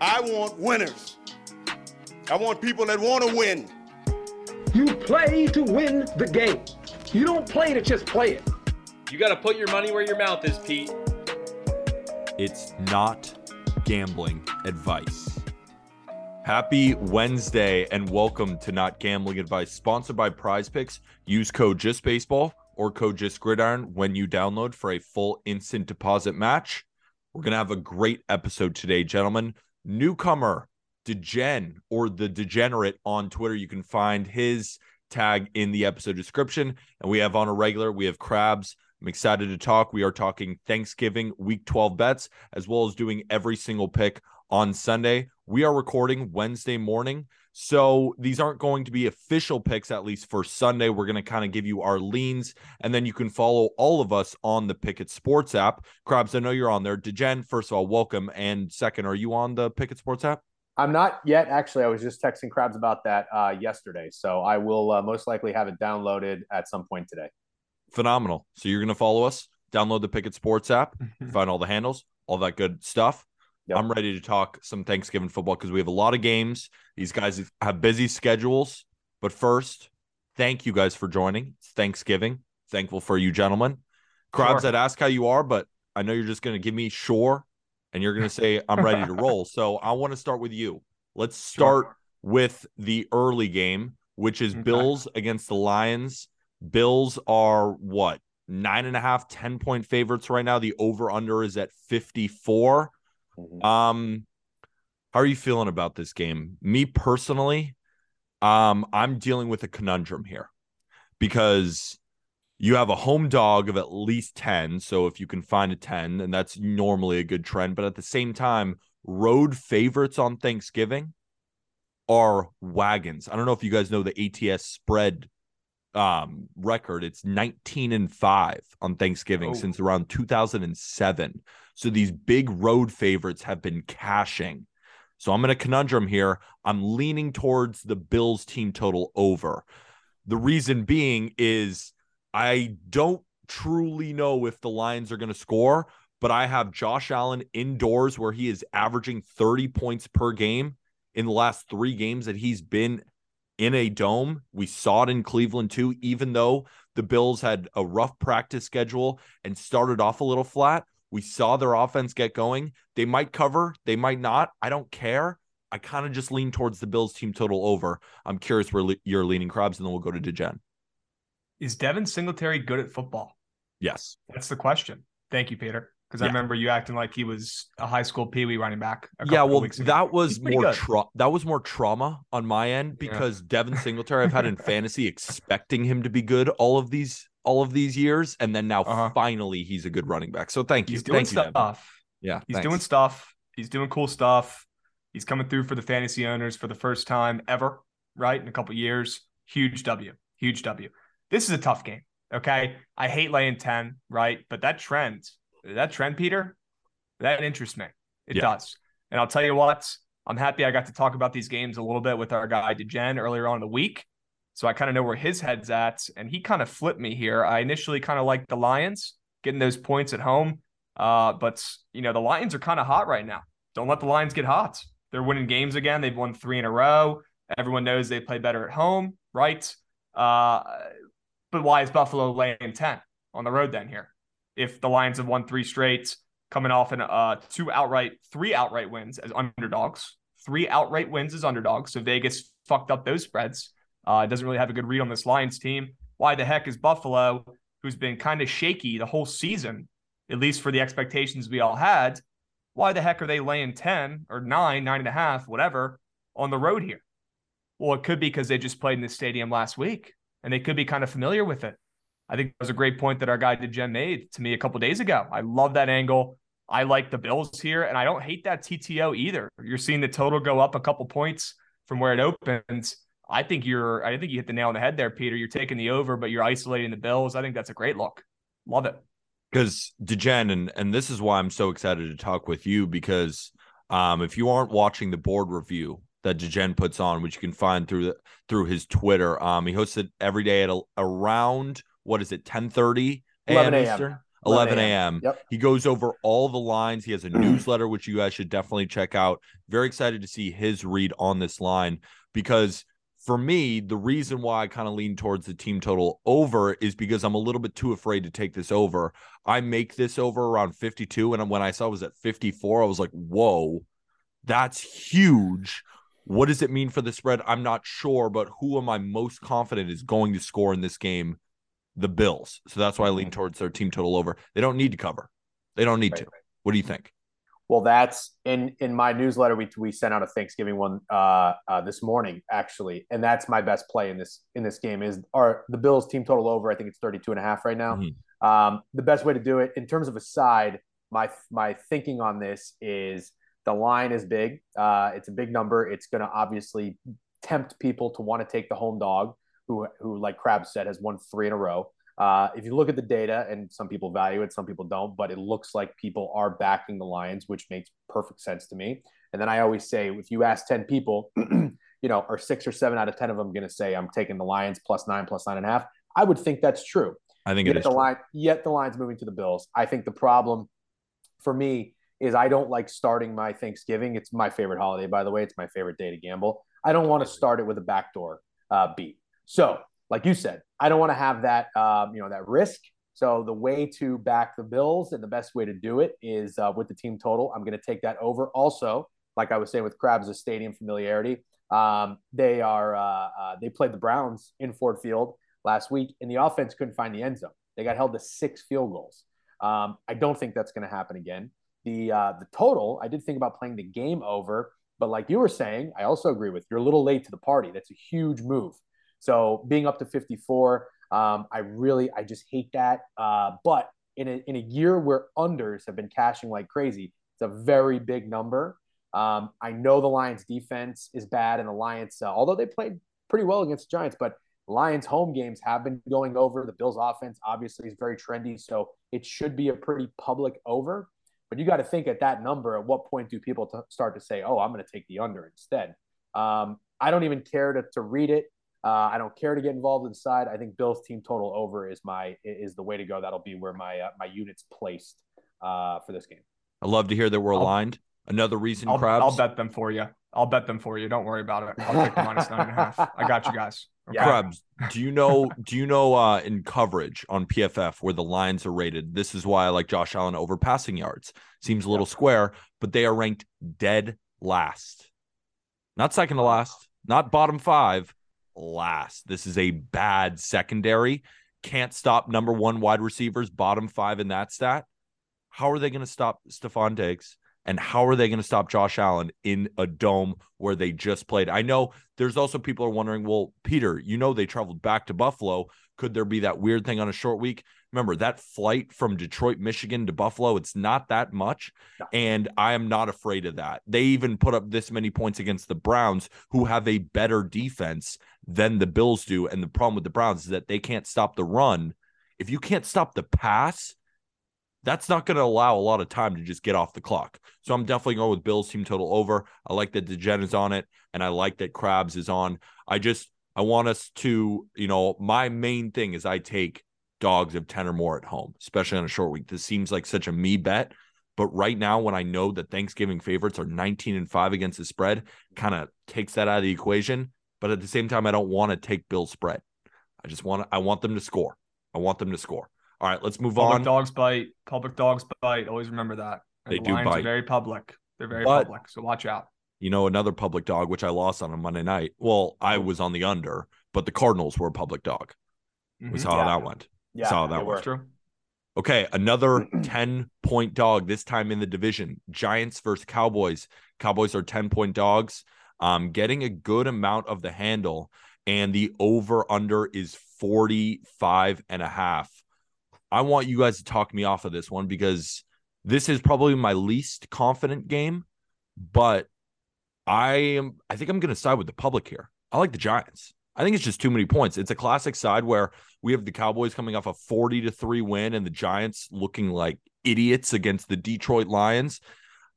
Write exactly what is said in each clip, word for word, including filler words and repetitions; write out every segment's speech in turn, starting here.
I want winners. I want people that want to win. You play to win the game. You don't play to just play it. You got to put your money where your mouth is, Pete. It's not gambling advice. Happy Wednesday and welcome to Not Gambling Advice, sponsored by PrizePicks. Use code Just Baseball or code Just Gridiron when you download for a full instant deposit match. We're going to have a great episode today, gentlemen. Newcomer, Degen, or the Degenerate on Twitter. You can find his tag in the episode description. And we have on a regular, we have Crabs. I'm excited to talk. We are talking Thanksgiving Week twelve bets, as well as doing every single pick on Sunday. We are recording Wednesday morning, so these aren't going to be official picks, at least for Sunday. We're going to kind of give you our leans, and then you can follow all of us on the Pikkit Sports app. Crabs, I know you're on there. Degen, first of all, welcome. And second, are you on the Pikkit Sports app? I'm not yet. Actually, I was just texting Crabs about that uh, yesterday, so I will uh, most likely have it downloaded at some point today. Phenomenal. So you're going to follow us, download the Pikkit Sports app, find all the handles, all that good stuff. Yep. I'm ready to talk some Thanksgiving football because we have a lot of games. These guys have busy schedules. But first, thank you guys for joining. It's Thanksgiving. Thankful for you, gentlemen. Crabs, sure. I'd ask how you are, but I know you're just going to give me sure, and you're going to say I'm ready to roll. So I want to start with you. Let's start sure. with the early game, which is okay. Bills against the Lions. Bills are what? Nine and a half, ten point favorites right now. The over under is at fifty-four. Um, how are you feeling about this game? Me personally, um, I'm dealing with a conundrum here because you have a home dog of at least ten. So if you can find a ten, and that's normally a good trend, but at the same time, road favorites on Thanksgiving are wagons. I don't know if you guys know the A T S spread Um, record. It's nineteen and five on Thanksgiving oh. since around two thousand seven. So these big road favorites have been cashing. So I'm in a conundrum here. I'm leaning towards the Bills team total over. The reason being is I don't truly know if the Lions are going to score, but I have Josh Allen indoors where he is averaging thirty points per game in the last three games that he's been in a dome. We saw it in Cleveland too, even though the Bills had a rough practice schedule and started off a little flat. We saw their offense get going. They might cover, they might not. I don't care. I kind of just lean towards the Bills team total over. I'm curious where le- you're leaning, Crabs, and then we'll go to Degen. Is Devin Singletary good at football? Yes. That's the question. Thank you, Peter. Because yeah. I remember you acting like he was a high school peewee running back. A yeah, well, that was more tra- that was more trauma on my end because yeah. Devin Singletary, I've had in fantasy expecting him to be good all of these all of these years, and then now uh-huh. finally he's a good running back. So thank you, he's doing thank stuff. You, Devin. Yeah, he's thanks. doing stuff. He's doing cool stuff. He's coming through for the fantasy owners for the first time ever, right? In a couple of years, huge W, huge W. This is a tough game. Okay, I hate laying ten, right? But that trend. That trend, Peter, that interests me. It yeah. does. And I'll tell you what, I'm happy I got to talk about these games a little bit with our guy, Degen, earlier on in the week. So I kind of know where his head's at. And he kind of flipped me here. I initially kind of liked the Lions, getting those points at home. Uh, but, you know, the Lions are kind of hot right now. Don't let the Lions get hot. They're winning games again. They've won three in a row. Everyone knows they play better at home, right? Uh, but why is Buffalo laying ten on the road then here? If the Lions have won three straight, coming off in uh, two outright, three outright wins as underdogs, three outright wins as underdogs. So Vegas fucked up those spreads. Uh, it doesn't really have a good read on this Lions team. Why the heck is Buffalo, who's been kind of shaky the whole season, at least for the expectations we all had, why the heck are they laying ten or nine, nine and a half, whatever, on the road here? Well, it could be because they just played in this stadium last week, and they could be kind of familiar with it. I think that was a great point that our guy Degen made to me a couple days ago. I love that angle. I like the Bills here, and I don't hate that T T O either. You're seeing the total go up a couple points from where it opens. I think you're. I think you hit the nail on the head there, Peter. You're taking the over, but you're isolating the Bills. I think that's a great look. Love it. Because Degen, and and this is why I'm so excited to talk with you, because um, if you aren't watching the board review that Degen puts on, which you can find through the, through his Twitter, um, he hosts it every day at a, around. What is it, ten thirty a m Eastern? eleven a.m. Yep. He goes over all the lines. He has a newsletter, which you guys should definitely check out. Very excited to see his read on this line, because for me, the reason why I kind of lean towards the team total over is because I'm a little bit too afraid to take this over. I make this over around fifty-two, and when I saw it was at fifty-four, I was like, whoa, that's huge. What does it mean for the spread? I'm not sure, but who am I most confident is going to score in this game? The Bills. So that's why I lean towards their team total over. They don't need to cover. They don't need right, to. Right. What do you think? Well, that's in, in my newsletter. We, we sent out a Thanksgiving one uh, uh, this morning, actually. And that's my best play in this, in this game is our, the Bills team total over. I think it's thirty-two and a half right now. Mm-hmm. Um, the best way to do it in terms of a side, my, my thinking on this is the line is big. Uh, it's a big number. It's going to obviously tempt people to want to take the home dog who, who like Crab said, has won three in a row. Uh, if you look at the data, and some people value it, some people don't, but it looks like people are backing the Lions, which makes perfect sense to me. And then I always say, if you ask ten people, you know, are six or seven out of ten of them going to say, I'm taking the Lions plus nine, plus nine and a half. I would think that's true. I think yet it is the true. Line, yet the Lions moving to the Bills. I think the problem for me is I don't like starting my Thanksgiving. It's my favorite holiday, by the way. It's my favorite day to gamble. I don't want to start it with a backdoor uh, beat. So like you said, I don't want to have that, um, you know, that risk. So the way to back the Bills and the best way to do it is uh, with the team total. I'm going to take that over. Also, like I was saying with Crabs, the stadium familiarity. Um, they are uh, uh, they played the Browns in Ford Field last week, and the offense couldn't find the end zone. They got held to six field goals. Um, I don't think that's going to happen again. The uh, the total, I did think about playing the game over, but like you were saying, I also agree with you're a little late to the party. That's a huge move. So being up to fifty-four, um, I really, I just hate that. Uh, but in a, in a year where unders have been cashing like crazy, it's a very big number. Um, I know the Lions defense is bad, and the Lions, uh, although they played pretty well against the Giants, but Lions home games have been going over. The Bills offense obviously is very trendy, so it should be a pretty public over. But you got to think at that number, at what point do people t- start to say, oh, I'm going to take the under instead? Um, I don't even care to, to read it. Uh, I don't care to get involved inside. I think Bill's team total over is my is the way to go. That'll be where my uh, my unit's placed uh, for this game. I love to hear that we're I'll, aligned. Another reason, I'll, Crabs. I'll bet them for you. I'll bet them for you. Don't worry about it. I'll take the minus nine and a half. I got you guys. Okay. Yeah. Crabs, do you know? Do you know uh, in coverage on P F F where the lines are rated? This is why I like Josh Allen over passing yards. Seems a little yep. square, but they are ranked dead last, not second to last, not bottom five. Last. This is a bad secondary. Can't stop number one wide receivers, bottom five in that stat. How are they going to stop Stephon Diggs? And how are they going to stop Josh Allen in a dome where they just played? I know there's also people are wondering, well, Peter, you know they traveled back to Buffalo. Could there be that weird thing on a short week? Remember, that flight from Detroit, Michigan to Buffalo, it's not that much, and I am not afraid of that. They even put up this many points against the Browns, who have a better defense than the Bills do, and the problem with the Browns is that they can't stop the run. If you can't stop the pass, that's not going to allow a lot of time to just get off the clock. So I'm definitely going with Bills team total over. I like that DeGen is on it, and I like that Krabs is on. I just, I want us to, you know, my main thing is I take dogs of ten or more at home, especially on a short week. This seems like such a me bet, but right now when I know that Thanksgiving favorites are nineteen and five against the spread, kind of takes that out of the equation. But at the same time, I don't want to take Bill's spread. I just want to, I want them to score. I want them to score. All right, let's move public on. Public dogs bite. Public dogs bite. Always remember that. And they the do Lions bite. Are very public. They're very but, public, so watch out. You know, another public dog, which I lost on a Monday night. Well, I was on the under, but the Cardinals were a public dog. Mm-hmm. We saw yeah. how that went. Yeah, saw how that went. True. Okay, another ten-point dog, this time in the division. Giants versus Cowboys. Cowboys are ten-point dogs. Um, getting a good amount of the handle, and the over-under is forty-five and a half. I want you guys to talk me off of this one because this is probably my least confident game, but I am. I think I'm going to side with the public here. I like the Giants. I think it's just too many points. It's a classic side where we have the Cowboys coming off a forty to three win and the Giants looking like idiots against the Detroit Lions.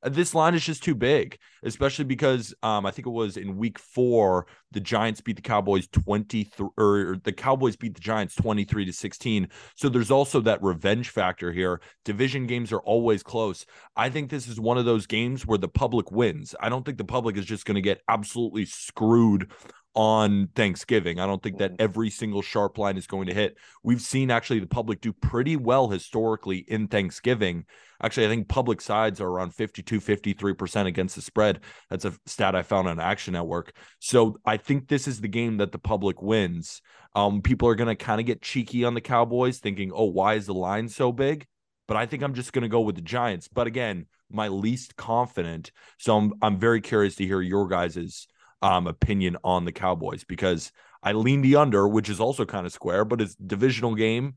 This line is just too big, especially because um, I think it was in week four, the Giants beat the Cowboys twenty-three, or the Cowboys beat the Giants twenty-three to sixteen. So there's also that revenge factor here. Division games are always close. I think this is one of those games where the public wins. I don't think the public is just going to get absolutely screwed on Thanksgiving. I don't think that every single sharp line is going to hit. We've seen actually the public do pretty well historically in Thanksgiving. Actually, I think public sides are around fifty-two, fifty-three percent against the spread. That's a stat I found on Action Network. So I think this is the game that the public wins. Um, people are going to kind of get cheeky on the Cowboys thinking, oh, why is the line so big? But I think I'm just going to go with the Giants. But again, my least confident. So I'm, I'm very curious to hear your guys's Um, opinion on the Cowboys, because I lean the under, which is also kind of square, but it's a divisional game.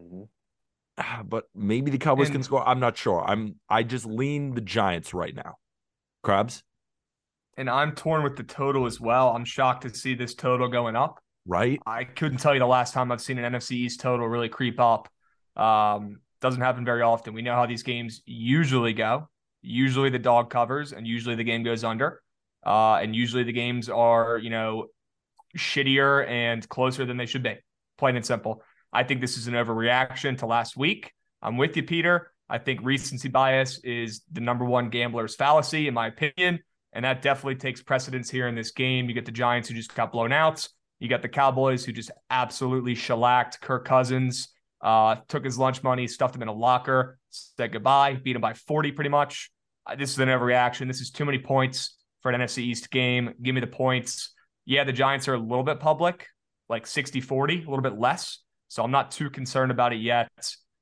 Mm-hmm. But maybe the Cowboys and, can score. I'm not sure. I'm I just lean the Giants right now. Krabs? And I'm torn with the total as well. I'm shocked to see this total going up. Right. I couldn't tell you the last time I've seen an N F C East total really creep up. Um, doesn't happen very often. We know how these games usually go. Usually the dog covers and usually the game goes under. Uh, and usually the games are, you know, shittier and closer than they should be, plain and simple. I think this is an overreaction to last week. I'm with you, Peter. I think recency bias is the number one gambler's fallacy, in my opinion, and that definitely takes precedence here in this game. You get the Giants who just got blown out. You got the Cowboys who just absolutely shellacked Kirk Cousins, uh, took his lunch money, stuffed him in a locker, said goodbye, beat him by forty pretty much. Uh, this is an overreaction. This is too many points for an N F C East game. Give me the points. Yeah, the Giants are a little bit public, like sixty forty, a little bit less. So I'm not too concerned about it yet.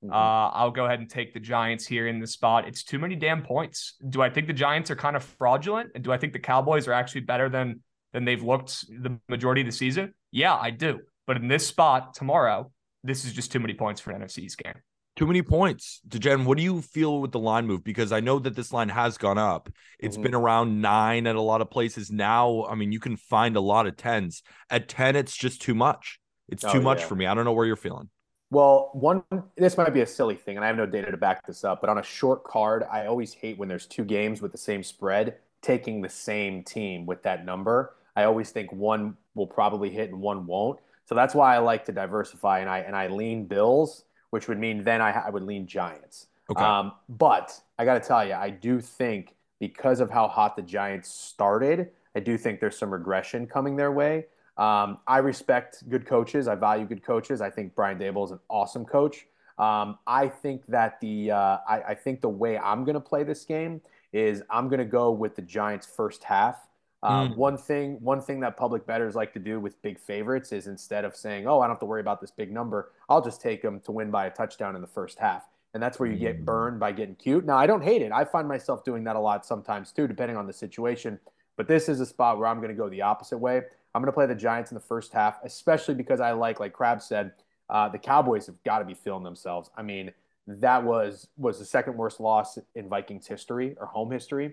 Mm-hmm. Uh, I'll go ahead and take the Giants here in this spot. It's too many damn points. Do I think the Giants are kind of fraudulent? And do I think the Cowboys are actually better than, than they've looked the majority of the season? Yeah, I do. But in this spot tomorrow, this is just too many points for an N F C East game. Too many points. DeGen, what do you feel with the line move? Because I know that this line has gone up. It's mm-hmm. been around nine at a lot of places now. I mean, you can find a lot of tens. At ten, it's just too much. It's oh, too yeah. much for me. I don't know where you're feeling. Well, one, this might be a silly thing, and I have no data to back this up, but on a short card, I always hate when there's two games with the same spread taking the same team with that number. I always think one will probably hit and one won't. So that's why I like to diversify, and I and I lean Bills, which would mean then I, I would lean Giants. Okay. Um, but I got to tell you, I do think because of how hot the Giants started, I do think there's some regression coming their way. Um, I respect good coaches. I value good coaches. I think Brian Daboll is an awesome coach. Um, I think that the uh, I, I think the way I'm going to play this game is I'm going to go with the Giants first half. Uh, mm. One thing, one thing that public bettors like to do with big favorites is instead of saying, "Oh, I don't have to worry about this big number," I'll just take them to win by a touchdown in the first half, and that's where you get burned by getting cute. Now, I don't hate it; I find myself doing that a lot sometimes too, depending on the situation. But this is a spot where I'm going to go the opposite way. I'm going to play the Giants in the first half, especially because I like, like Crab said, uh, the Cowboys have got to be feeling themselves. I mean, that was was the second worst loss in Vikings history or home history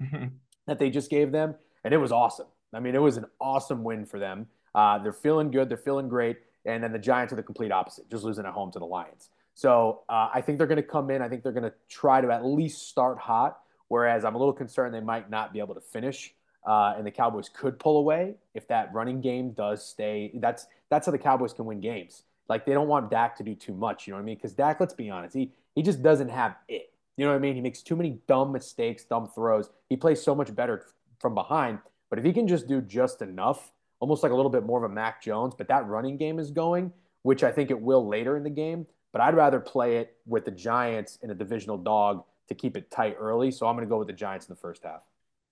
that they just gave them. And it was awesome. I mean, it was an awesome win for them. Uh, they're feeling good. They're feeling great. And then the Giants are the complete opposite, just losing at home to the Lions. So uh, I think they're going to come in. I think they're going to try to at least start hot, whereas I'm a little concerned they might not be able to finish. Uh, and the Cowboys could pull away if that running game does stay. That's that's how the Cowboys can win games. Like, they don't want Dak to do too much, you know what I mean? Because Dak, let's be honest, he he just doesn't have it. You know what I mean? He makes too many dumb mistakes, dumb throws. He plays so much better from behind, but if he can just do just enough, almost like a little bit more of a Mac Jones, but that running game is going, which I think it will later in the game, but I'd rather play it with the Giants in a divisional dog to keep it tight early. So I'm going to go with the Giants in the first half.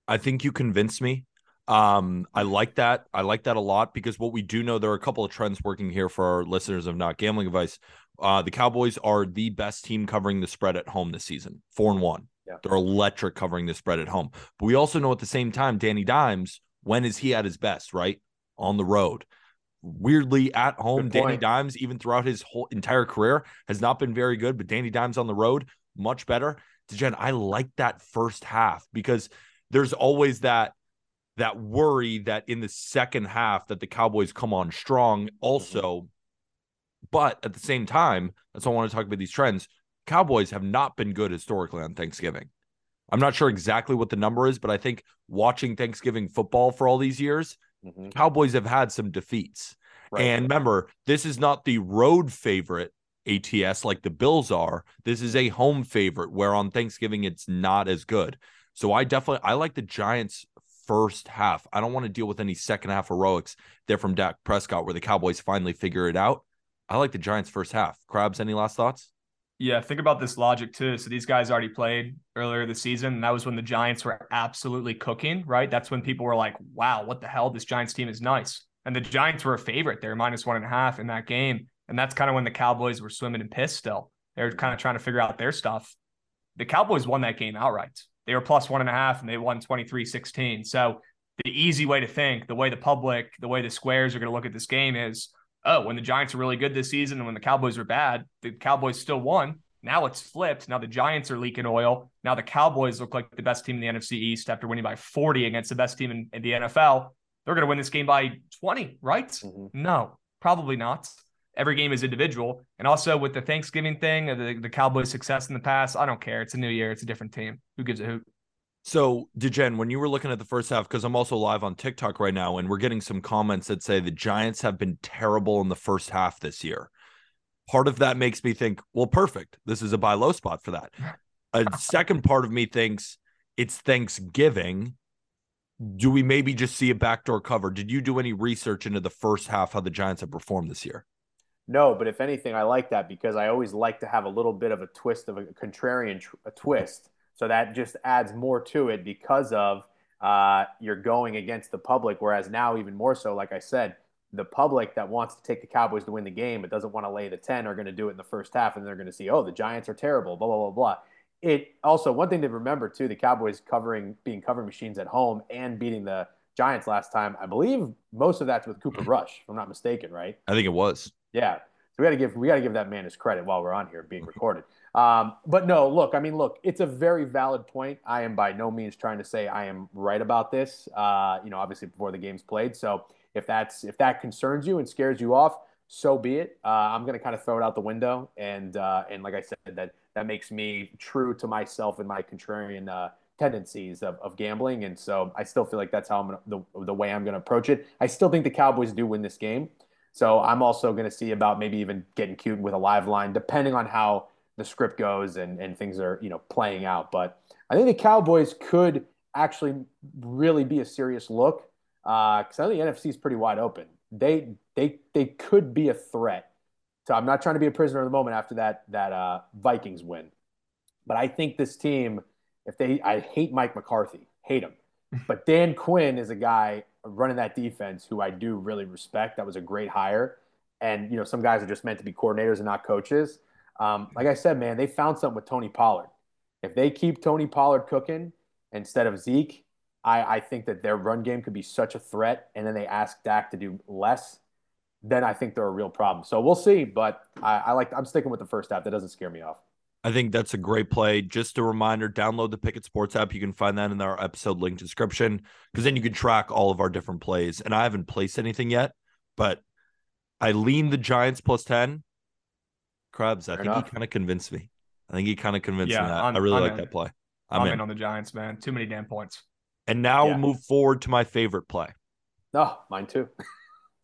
I think you convinced me. Um, I like that. I like that a lot, because what we do know, there are a couple of trends working here for our listeners of Not Gambling Advice. Uh, the Cowboys are the best team covering the spread at home this season, four and one. Yeah. They're electric covering the spread at home. But we also know at the same time, Danny Dimes, when is he at his best, right? On the road. Weirdly, at home, Danny Dimes, even throughout his whole entire career, has not been very good. But Danny Dimes on the road, much better. DeGen, I like that first half, because there's always that that worry that in the second half that the Cowboys come on strong also. Mm-hmm. But at the same time, that's why I want to talk about these trends. Cowboys have not been good historically on Thanksgiving. I'm not sure exactly what the number is, but I think watching Thanksgiving football for all these years, mm-hmm. Cowboys have had some defeats. Right. And remember, this is not the road favorite A T S like the Bills are. This is a home favorite where on Thanksgiving it's not as good. So I definitely I like the Giants first half. I don't want to deal with any second half heroics there from Dak Prescott where the Cowboys finally figure it out. I like the Giants first half. Krabs, any last thoughts? Yeah, think about this logic too. So these guys already played earlier this season, and that was when the Giants were absolutely cooking, right? That's when people were like, wow, what the hell? This Giants team is nice. And the Giants were a favorite. They were minus one and a half in that game. And that's kind of when the Cowboys were swimming in piss still. They were kind of trying to figure out their stuff. The Cowboys won that game outright. They were plus one and a half, and they won twenty-three sixteen. So the easy way to think, the way the public, the way the squares are going to look at this game is, oh, when the Giants are really good this season and when the Cowboys are bad, the Cowboys still won. Now it's flipped. Now the Giants are leaking oil. Now the Cowboys look like the best team in the N F C East after winning by forty against the best team in, in the N F L. They're going to win this game by twenty, right? Mm-hmm. No, probably not. Every game is individual. And also with the Thanksgiving thing, the, the Cowboys' success in the past, I don't care. It's a new year. It's a different team. Who gives a hoot? So, DeGen, when you were looking at the first half, because I'm also live on TikTok right now, and we're getting some comments that say the Giants have been terrible in the first half this year. Part of that makes me think, well, perfect. This is a buy low spot for that. A second part of me thinks it's Thanksgiving. Do we maybe just see a backdoor cover? Did you do any research into the first half, how the Giants have performed this year? No, but if anything, I like that because I always like to have a little bit of a twist of a contrarian tr- a twist. So that just adds more to it because of uh, you're going against the public, whereas now even more so, like I said, the public that wants to take the Cowboys to win the game but doesn't want to lay the ten are going to do it in the first half, and they're going to see, oh, the Giants are terrible, blah, blah, blah, blah. It also, one thing to remember, too, the Cowboys covering being cover machines at home and beating the Giants last time, I believe most of that's with Cooper Rush, if I'm not mistaken, right? I think it was. Yeah. So we got to give we got to give that man his credit while we're on here being recorded. Um, but no, look, I mean, look, it's a very valid point. I am by no means trying to say I am right about this, uh, you know, obviously before the game's played. So if that's if that concerns you and scares you off, so be it. Uh, I'm going to kind of throw it out the window. And uh, and like I said, that that makes me true to myself and my contrarian uh, tendencies of, of gambling. And so I still feel like that's how I'm gonna, the, the way I'm going to approach it. I still think the Cowboys do win this game. So I'm also going to see about maybe even getting cute with a live line, depending on how the script goes and, and things are, you know, playing out. But I think the Cowboys could actually really be a serious look because uh, I think the N F C is pretty wide open. They they they could be a threat. So I'm not trying to be a prisoner of the moment after that that uh, Vikings win, but I think this team, if they, I hate Mike McCarthy, hate him, but Dan Quinn is a guy running that defense who I do really respect. That was a great hire, and you know some guys are just meant to be coordinators and not coaches. Um, like I said, man, they found something with Tony Pollard. If they keep Tony Pollard cooking instead of Zeke, I, I think that their run game could be such a threat, and then they ask Dak to do less, then I think they're a real problem. So we'll see, but I, I like, I'm sticking with the first half. That doesn't scare me off. I think that's a great play. Just a reminder, download the Pikkit Sports app. You can find that in our episode link description because then you can track all of our different plays. And I haven't placed anything yet, but I lean the Giants plus ten. Krabs, I Fair think enough. he kind of convinced me. I think he kind of convinced yeah, me that. I'm, I really I'm like in. that play. I'm, I'm in. in on the Giants, man. Too many damn points. And now yeah. we'll move forward to my favorite play. Oh, mine too.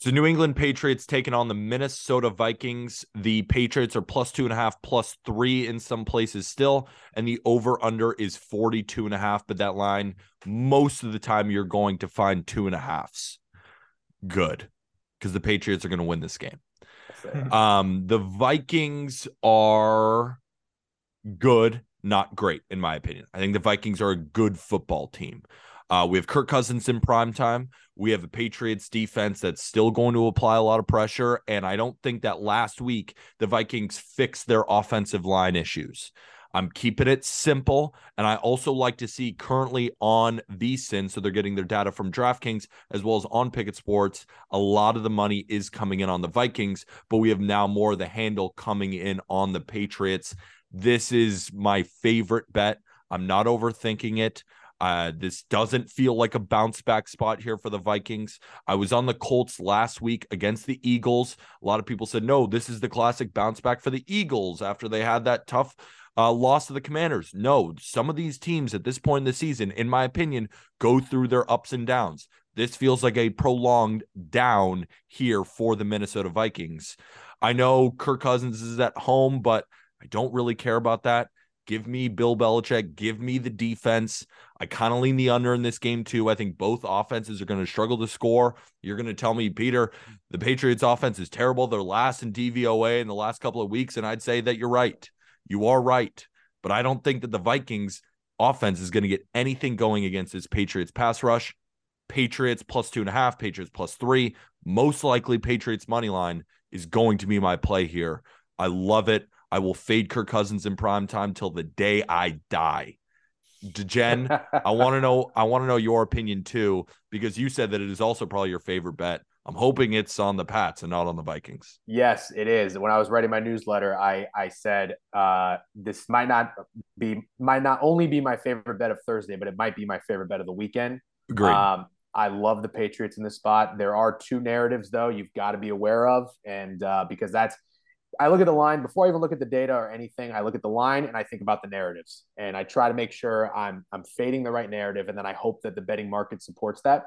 So New England Patriots taking on the Minnesota Vikings. The Patriots are plus two and a half, plus three in some places still. And the over-under is forty-two and a half. But that line, most of the time, you're going to find two and a halves. Good. Because the Patriots are going to win this game. Um, the Vikings are good, not great, in my opinion. I think the Vikings are a good football team. Uh, we have Kirk Cousins in primetime. We have a Patriots defense that's still going to apply a lot of pressure. And I don't think that last week the Vikings fixed their offensive line issues. I'm keeping it simple. And I also like to see currently on V S I N, so they're getting their data from DraftKings as well as on Pikkit Sports, a lot of the money is coming in on the Vikings, but we have now more of the handle coming in on the Patriots. This is my favorite bet. I'm not overthinking it. Uh, this doesn't feel like a bounce back spot here for the Vikings. I was on the Colts last week against the Eagles. A lot of people said, no, this is the classic bounce back for the Eagles after they had that tough Uh, loss to the Commanders. No, some of these teams at this point in the season, in my opinion, go through their ups and downs. This feels like a prolonged down here for the Minnesota Vikings. I know Kirk Cousins is at home, but I don't really care about that. Give me Bill Belichick. Give me the defense. I kind of lean the under in this game too. I think both offenses are going to struggle to score. You're going to tell me, Peter, the Patriots offense is terrible. They're last in D V O A in the last couple of weeks, and I'd say that you're right. You are right, but I don't think that the Vikings offense is going to get anything going against this Patriots pass rush. Patriots plus two and a half, Patriots plus three. Most likely Patriots money line is going to be my play here. I love it. I will fade Kirk Cousins in prime time till the day I die. Jen, I want to know, I want to know your opinion too, because you said that it is also probably your favorite bet. I'm hoping it's on the Pats and not on the Vikings. Yes, it is. When I was writing my newsletter, I I said uh, this might not be might not only be my favorite bet of Thursday, but it might be my favorite bet of the weekend. Agreed. Um, I love the Patriots in this spot. There are two narratives though you've got to be aware of, and uh, because that's I look at the line before I even look at the data or anything. I look at the line and I think about the narratives, and I try to make sure I'm I'm fading the right narrative, and then I hope that the betting market supports that.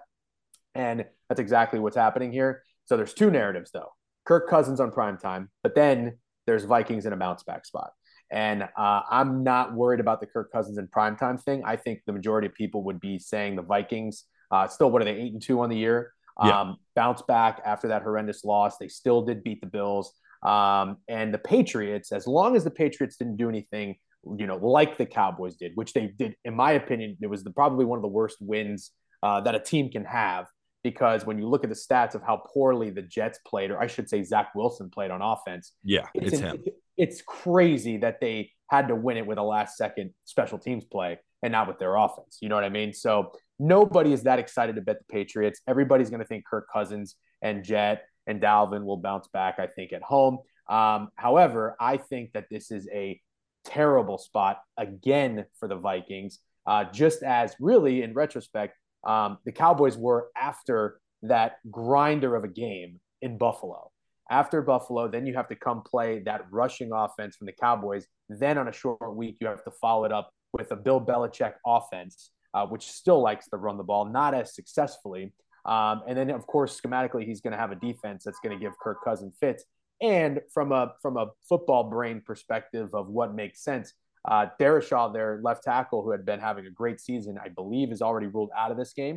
And that's exactly what's happening here. So there's two narratives, though. Kirk Cousins on primetime, but then there's Vikings in a bounce-back spot. And uh, I'm not worried about the Kirk Cousins in primetime thing. I think the majority of people would be saying the Vikings, uh, still, what are they, eight and two on the year? Um, yeah. Bounce back after that horrendous loss. They still did beat the Bills. Um, and the Patriots, as long as the Patriots didn't do anything, you know, like the Cowboys did, which they did, in my opinion, it was the, probably one of the worst wins uh, that a team can have. Because when you look at the stats of how poorly the Jets played, or I should say Zach Wilson played on offense. Yeah, it's, it's him. It's crazy that they had to win it with a last-second special teams play and not with their offense. You know what I mean? So nobody is that excited to bet the Patriots. Everybody's going to think Kirk Cousins and Jet and Dalvin will bounce back, I think, at home. Um, however, I think that this is a terrible spot, again, for the Vikings, uh, just as really, in retrospect, Um, the Cowboys were after that grinder of a game in Buffalo. After Buffalo, then you have to come play that rushing offense from the Cowboys. Then on a short week, you have to follow it up with a Bill Belichick offense, uh, which still likes to run the ball, not as successfully. Um, and then, of course, schematically, he's going to have a defense that's going to give Kirk Cousins fits. And from a from a football brain perspective of what makes sense, Uh, Dereshaw, their left tackle, who had been having a great season, I believe is already ruled out of this game.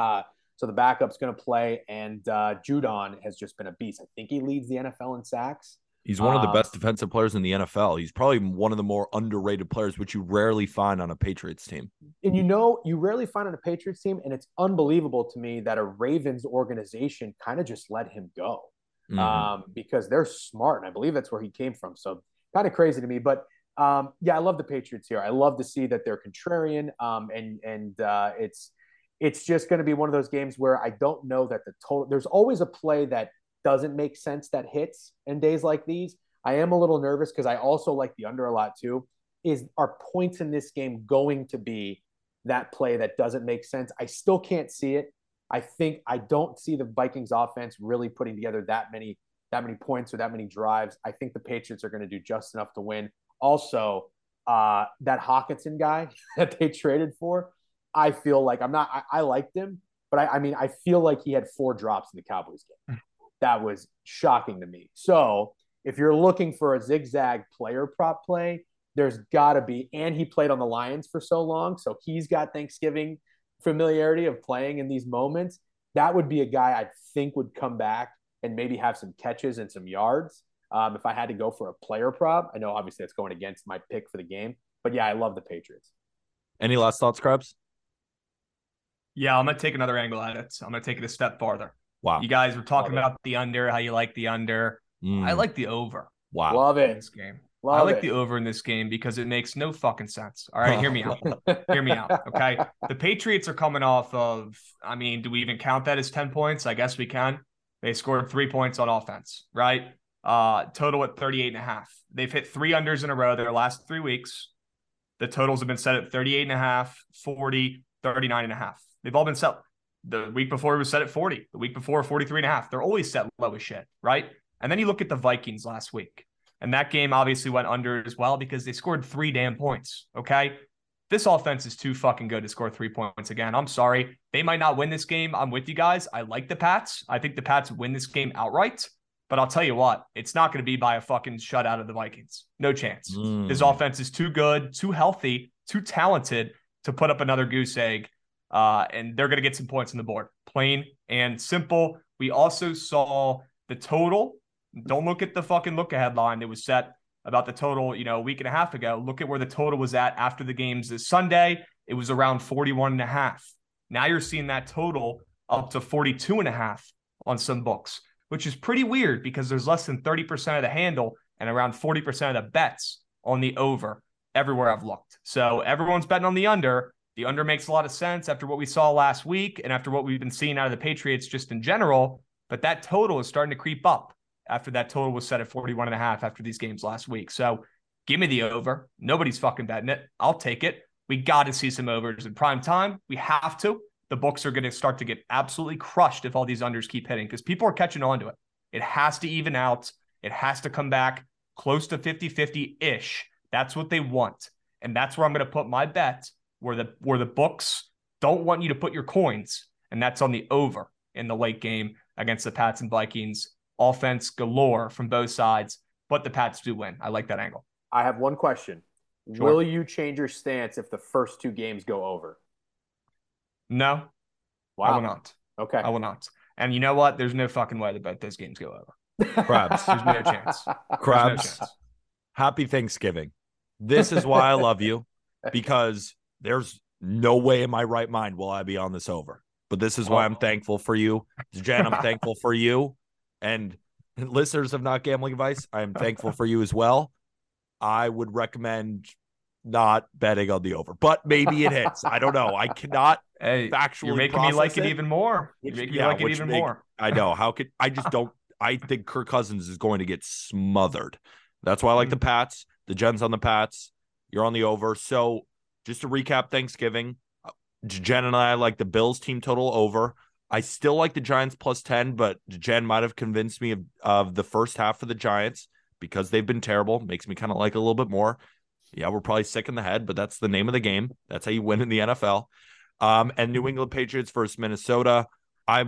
Uh, so the backup's going to play, and uh, Judon has just been a beast. I think he leads the N F L in sacks. He's one of the uh, best defensive players in the N F L. He's probably one of the more underrated players, which you rarely find on a Patriots team. And you know, you rarely find on a Patriots team, and it's unbelievable to me that a Ravens organization kind of just let him go mm-hmm. um, because they're smart, and I believe that's where he came from. So kind of crazy to me, but Um, yeah, I love the Patriots here. I love to see that they're contrarian, um, and and uh, it's it's just going to be one of those games where I don't know that the total. There's always a play that doesn't make sense that hits in days like these. I am a little nervous because I also like the under a lot too. Is are points in this game going to be that play that doesn't make sense? I still can't see it. I think I don't see the Vikings offense really putting together that many that many points or that many drives. I think the Patriots are going to do just enough to win. Also, uh, that Hockenson guy that they traded for, I feel like I'm not – I liked him, but I, I mean I feel like he had four drops in the Cowboys game. That was shocking to me. So if you're looking for a zigzag player prop play, there's got to be – and he played on the Lions for so long, so he's got Thanksgiving familiarity of playing in these moments. That would be a guy I think would come back and maybe have some catches and some yards. Um, if I had to go for a player prop, I know obviously that's going against my pick for the game, but yeah, I love the Patriots. Any last thoughts, Krebs? Yeah, I'm going to take another angle at it. So I'm going to take it a step farther. Wow. You guys were talking love about it. The under, how you like the under. Mm. I like the over. Wow. Love it. In this game. Love I like it. The over in this game because it makes no fucking sense. All right, hear me out. Hear me out, okay? The Patriots are coming off of, I mean, do we even count that as ten points? I guess we can. They scored three points on offense, right? Uh, total at thirty-eight and a half. They've hit three unders in a row their last three weeks. The totals have been set at thirty-eight and a half, forty, thirty-nine and a half. They've all been set. The week before it was set at forty. The week before, forty-three and a half. They're always set low as shit, right? And then you look at the Vikings last week, And that game obviously went under as well because they scored three damn points, okay? This offense is too fucking good to score three points again. I'm sorry. They might not win this game. I'm with you guys. I like the Pats. I think the Pats win this game outright. But I'll tell you what, it's not going to be by a fucking shutout of the Vikings. No chance. Mm. This offense is too good, too healthy, too talented to put up another goose egg. Uh, and they're going to get some points on the board. Plain and simple. We also saw the total. Don't look at the fucking look-ahead line that was set about the total, you know, a week and a half ago. Look at where the total was at after the games this Sunday. It was around forty-one and a half. Now you're seeing that total up to forty-two and a half on some books, which is pretty weird because there's less than thirty percent of the handle and around forty percent of the bets on the over everywhere I've looked. So everyone's betting on the under. The under makes a lot of sense after what we saw last week and after what we've been seeing out of the Patriots just in general. But that total is starting to creep up after that total was set at forty-one and a half after these games last week. So give me the over. Nobody's fucking betting it. I'll take it. We got to see some overs in prime time. We have to. The books are going to start to get absolutely crushed if all these unders keep hitting because people are catching on to it. It has to even out. It has to come back close to fifty-fifty-ish. That's what they want. And that's where I'm going to put my bet, where the where the books don't want you to put your coins, and that's on the over in the late game against the Pats and Vikings. Offense galore from both sides, but the Pats do win. I like that angle. I have one question. Sure. Will you change your stance if the first two games go over? No. Wow. I will not. Okay. I will not. And you know what? There's no fucking way to bet those games go over. Crabs. There's no chance. Crabs. No chance. Happy Thanksgiving. This is why I love you, because there's no way in my right mind will I be on this over. But this is why I'm thankful for you. Jan, I'm thankful for you. And listeners of Not Gambling Advice, I am thankful for you as well. I would recommend not betting on the over, but maybe it hits. I don't know. I cannot hey, factually you're making me like it, it even more. You're making yeah, me like it even make, more. I know. How could I just don't? I think Kirk Cousins is going to get smothered. That's why I like the Pats. The Jen's on the Pats. You're on the over. So just to recap Thanksgiving, Jen and I like the Bills team total over. I still like the Giants plus ten, but Jen might have convinced me of, of the first half of the Giants because they've been terrible. Makes me kind of like it a little bit more. Yeah, we're probably sick in the head, but that's the name of the game. That's how you win in the N F L. Um, and New England Patriots versus Minnesota. I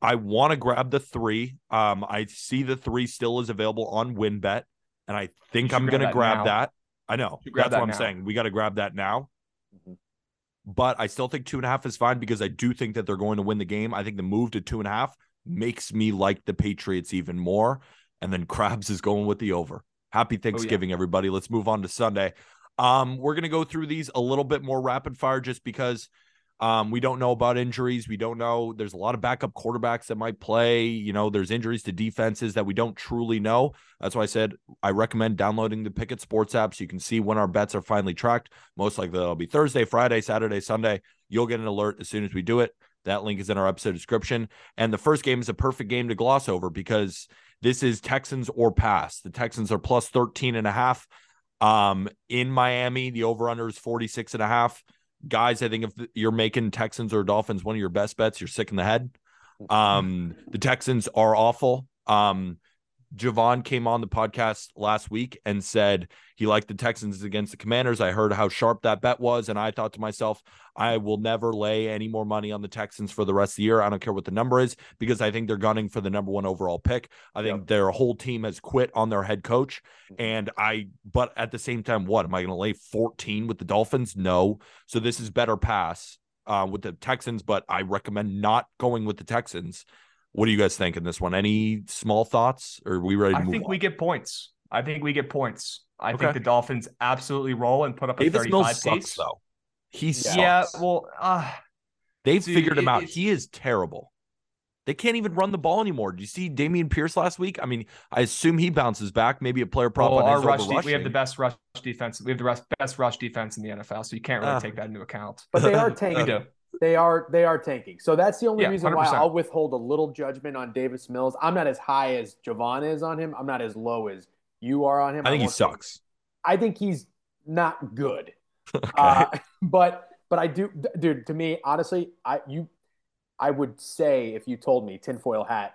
I want to grab the three. Um, I see the three still is available on WinBet, and I think I'm going to grab that. I know. That's what I'm saying. We got to grab that now. Mm-hmm. But I still think two and a half is fine because I do think that they're going to win the game. I think the move to two and a half makes me like the Patriots even more. And then Krabs is going with the over. Happy Thanksgiving, oh, yeah. everybody. Let's move on to Sunday. Um, we're going to go through these a little bit more rapid fire just because um, we don't know about injuries. We don't know. There's a lot of backup quarterbacks that might play. You know, there's injuries to defenses that we don't truly know. That's why I said I recommend downloading the Pikkit Sports app so you can see when our bets are finally tracked. Most likely that'll be Thursday, Friday, Saturday, Sunday. You'll get an alert as soon as we do it. That link is in our episode description. And the first game is a perfect game to gloss over because this is Texans or pass. The Texans are plus thirteen and a half um, in Miami. The over-under is forty-six and a half. Guys, I think if you're making Texans or Dolphins one of your best bets, you're sick in the head. Um, the Texans are awful. Um, Javon came on the podcast last week and said he liked the Texans against the Commanders. I heard how sharp that bet was, and I thought to myself, I will never lay any more money on the Texans for the rest of the year. I don't care what the number is because I think they're gunning for the number one overall pick. I think yep. their whole team has quit on their head coach. And I, but at the same time, what am I going to lay fourteen with the Dolphins? No. So this is better pass uh, with the Texans, but I recommend not going with the Texans. What do you guys think in this one? Any small thoughts or are we ready to I move think on? we get points. I think we get points. I okay. think the Dolphins absolutely roll and put up Davis a thirty-five Mills sucks, pace. though. He sucks. Yeah, well, uh, they've dude, figured him it, out. He is terrible. They can't even run the ball anymore. Did you see Damian Pierce last week? I mean, I assume he bounces back. Maybe a player prop well, on his rush. De- we have the best rush defense. We have the rest, best rush defense in the N F L, so you can't really uh, take that into account. But they are tanking. they are they are tanking. So that's the only yeah, reason one hundred percent. Why I'll withhold a little judgment on Davis Mills. I'm not as high as Javon is on him. I'm not as low as you are on him. I think I he sucks. Him. I think he's not good. Okay. Uh, but but I do, dude. To me, honestly, I you, I would say if you told me tinfoil hat,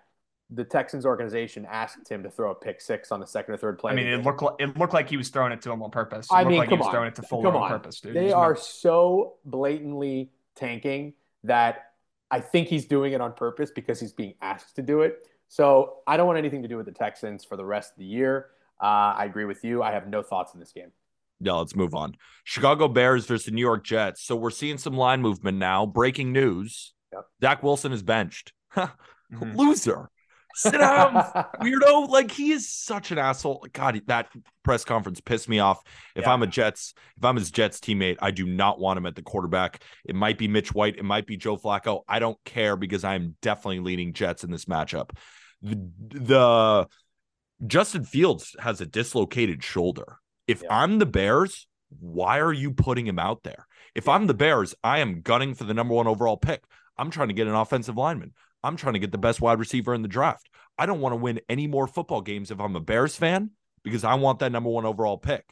the Texans organization asked him to throw a pick six on the second or third play. I mean, it looked like, it looked like he was throwing it to him on purpose. It I mean, like come he was on. throwing it to Fuller on. on purpose, dude. They are not... so blatantly tanking that I think he's doing it on purpose because he's being asked to do it. So I don't want anything to do with the Texans for the rest of the year. Uh, I agree with you. I have no thoughts in this game. Yeah, let's move on. Chicago Bears versus the New York Jets. So we're seeing some line movement now. Breaking news. Yep. Zach Wilson is benched. mm-hmm. Loser. Sit down, weirdo. Like, he is such an asshole. God, that press conference pissed me off. If yeah. I'm a Jets, if I'm his Jets teammate, I do not want him at the quarterback. It might be Mitch White. It might be Joe Flacco. I don't care because I'm definitely leaning Jets in this matchup. The, the Justin Fields has a dislocated shoulder. If yeah. I'm the Bears, why are you putting him out there? If I'm the Bears, I am gunning for the number one overall pick. I'm trying to get an offensive lineman. I'm trying to get the best wide receiver in the draft. I don't want to win any more football games if I'm a Bears fan because I want that number one overall pick.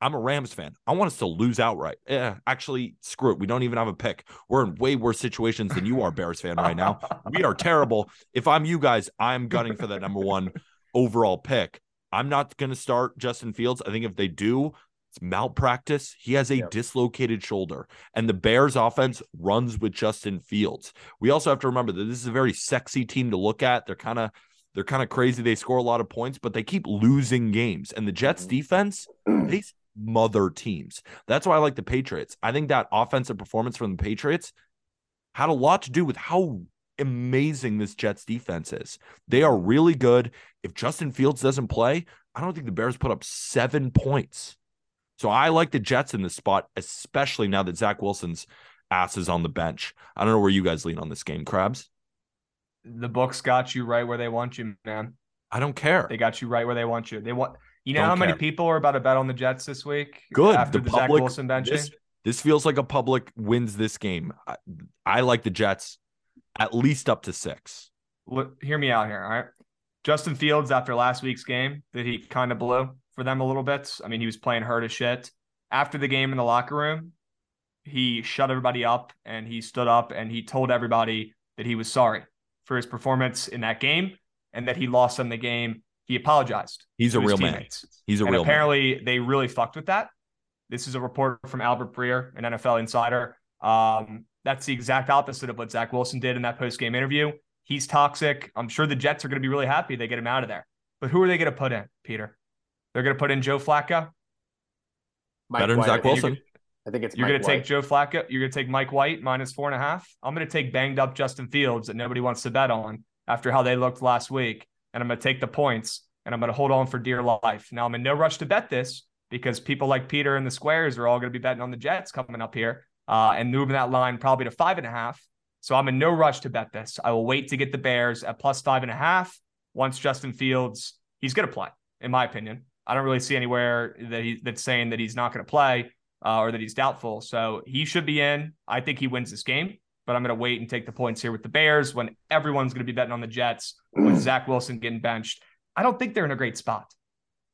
I'm a Rams fan. I want us to lose outright. Eh, actually, screw it. We don't even have a pick. We're in way worse situations than you are, Bears fan, right now. We are terrible. If I'm you guys, I'm gunning for that number one overall pick. I'm not going to start Justin Fields. I think if they do, it's malpractice. He has a yep. dislocated shoulder, and the Bears offense runs with Justin Fields. We also have to remember that this is a very sexy team to look at. They're kind of they're kind of crazy. They score a lot of points, but they keep losing games. And the Jets defense, they smother teams. That's why I like the Patriots. I think that offensive performance from the Patriots had a lot to do with how amazing this Jets defense is. They are really good. If Justin Fields doesn't play, I don't think the Bears put up seven points. So I like the Jets in this spot, especially now that Zach Wilson's ass is on the bench. I don't know where you guys lean on this game, Krabs. The books got you right where they want you, man. I don't care. They got you right where they want you. They want. You know don't how care. many people are about to bet on the Jets this week? Good. After the, the public, Zach Wilson benching? This, this feels like a public wins this game. I, I like the Jets at least up to six. Look, hear me out here, all right? Justin Fields, after last week's game that he kind of blew for them a little bit. I mean, he was playing hurt as shit. After the game in the locker room, he shut everybody up and he stood up and he told everybody that he was sorry for his performance in that game and that he lost them the game. He apologized. He's a real teammates. man. He's a and real apparently man. Apparently, they really fucked with that. This is a report from Albert Breer, an N F L insider. Um, that's the exact opposite of what Zach Wilson did in that post-game interview. He's toxic. I'm sure the Jets are going to be really happy they get him out of there. But who are they going to put in, Peter? They're going to put in Joe Flacco. Mike Better than Zach Wilson. I think it's You're going to take Joe Flacco. You're going to take Mike White, minus four and a half. I'm going to take banged up Justin Fields that nobody wants to bet on after how they looked last week. And I'm going to take the points, and I'm going to hold on for dear life. Now, I'm in no rush to bet this because people like Peter and the Squares are all going to be betting on the Jets coming up here uh, and moving that line probably to five and a half. So I'm in no rush to bet this. I will wait to get the Bears at plus five and a half once Justin Fields, he's going to play, in my opinion. I don't really see anywhere that he, that's saying that he's not going to play uh, or that he's doubtful. So he should be in. I think he wins this game, but I'm going to wait and take the points here with the Bears when everyone's going to be betting on the Jets with Zach Wilson getting benched. I don't think they're in a great spot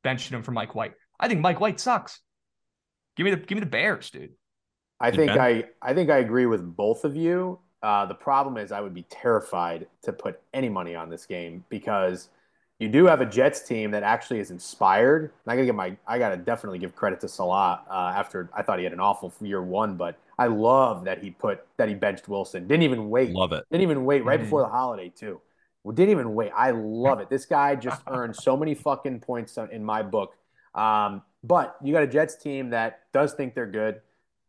benching him for Mike White. I think Mike White sucks. Give me the give me the Bears, dude. I think I, I think I agree with both of you. Uh, the problem is I would be terrified to put any money on this game because – you do have a Jets team that actually is inspired. I gotta get my, I gotta definitely give credit to Salah. Uh, after I thought he had an awful year one, but I love that he put that he benched Wilson. Didn't even wait. Love it. Didn't even wait right mm. before the holiday too. Well, didn't even wait. I love it. This guy just earned so many fucking points in my book. Um, but you got a Jets team that does think they're good.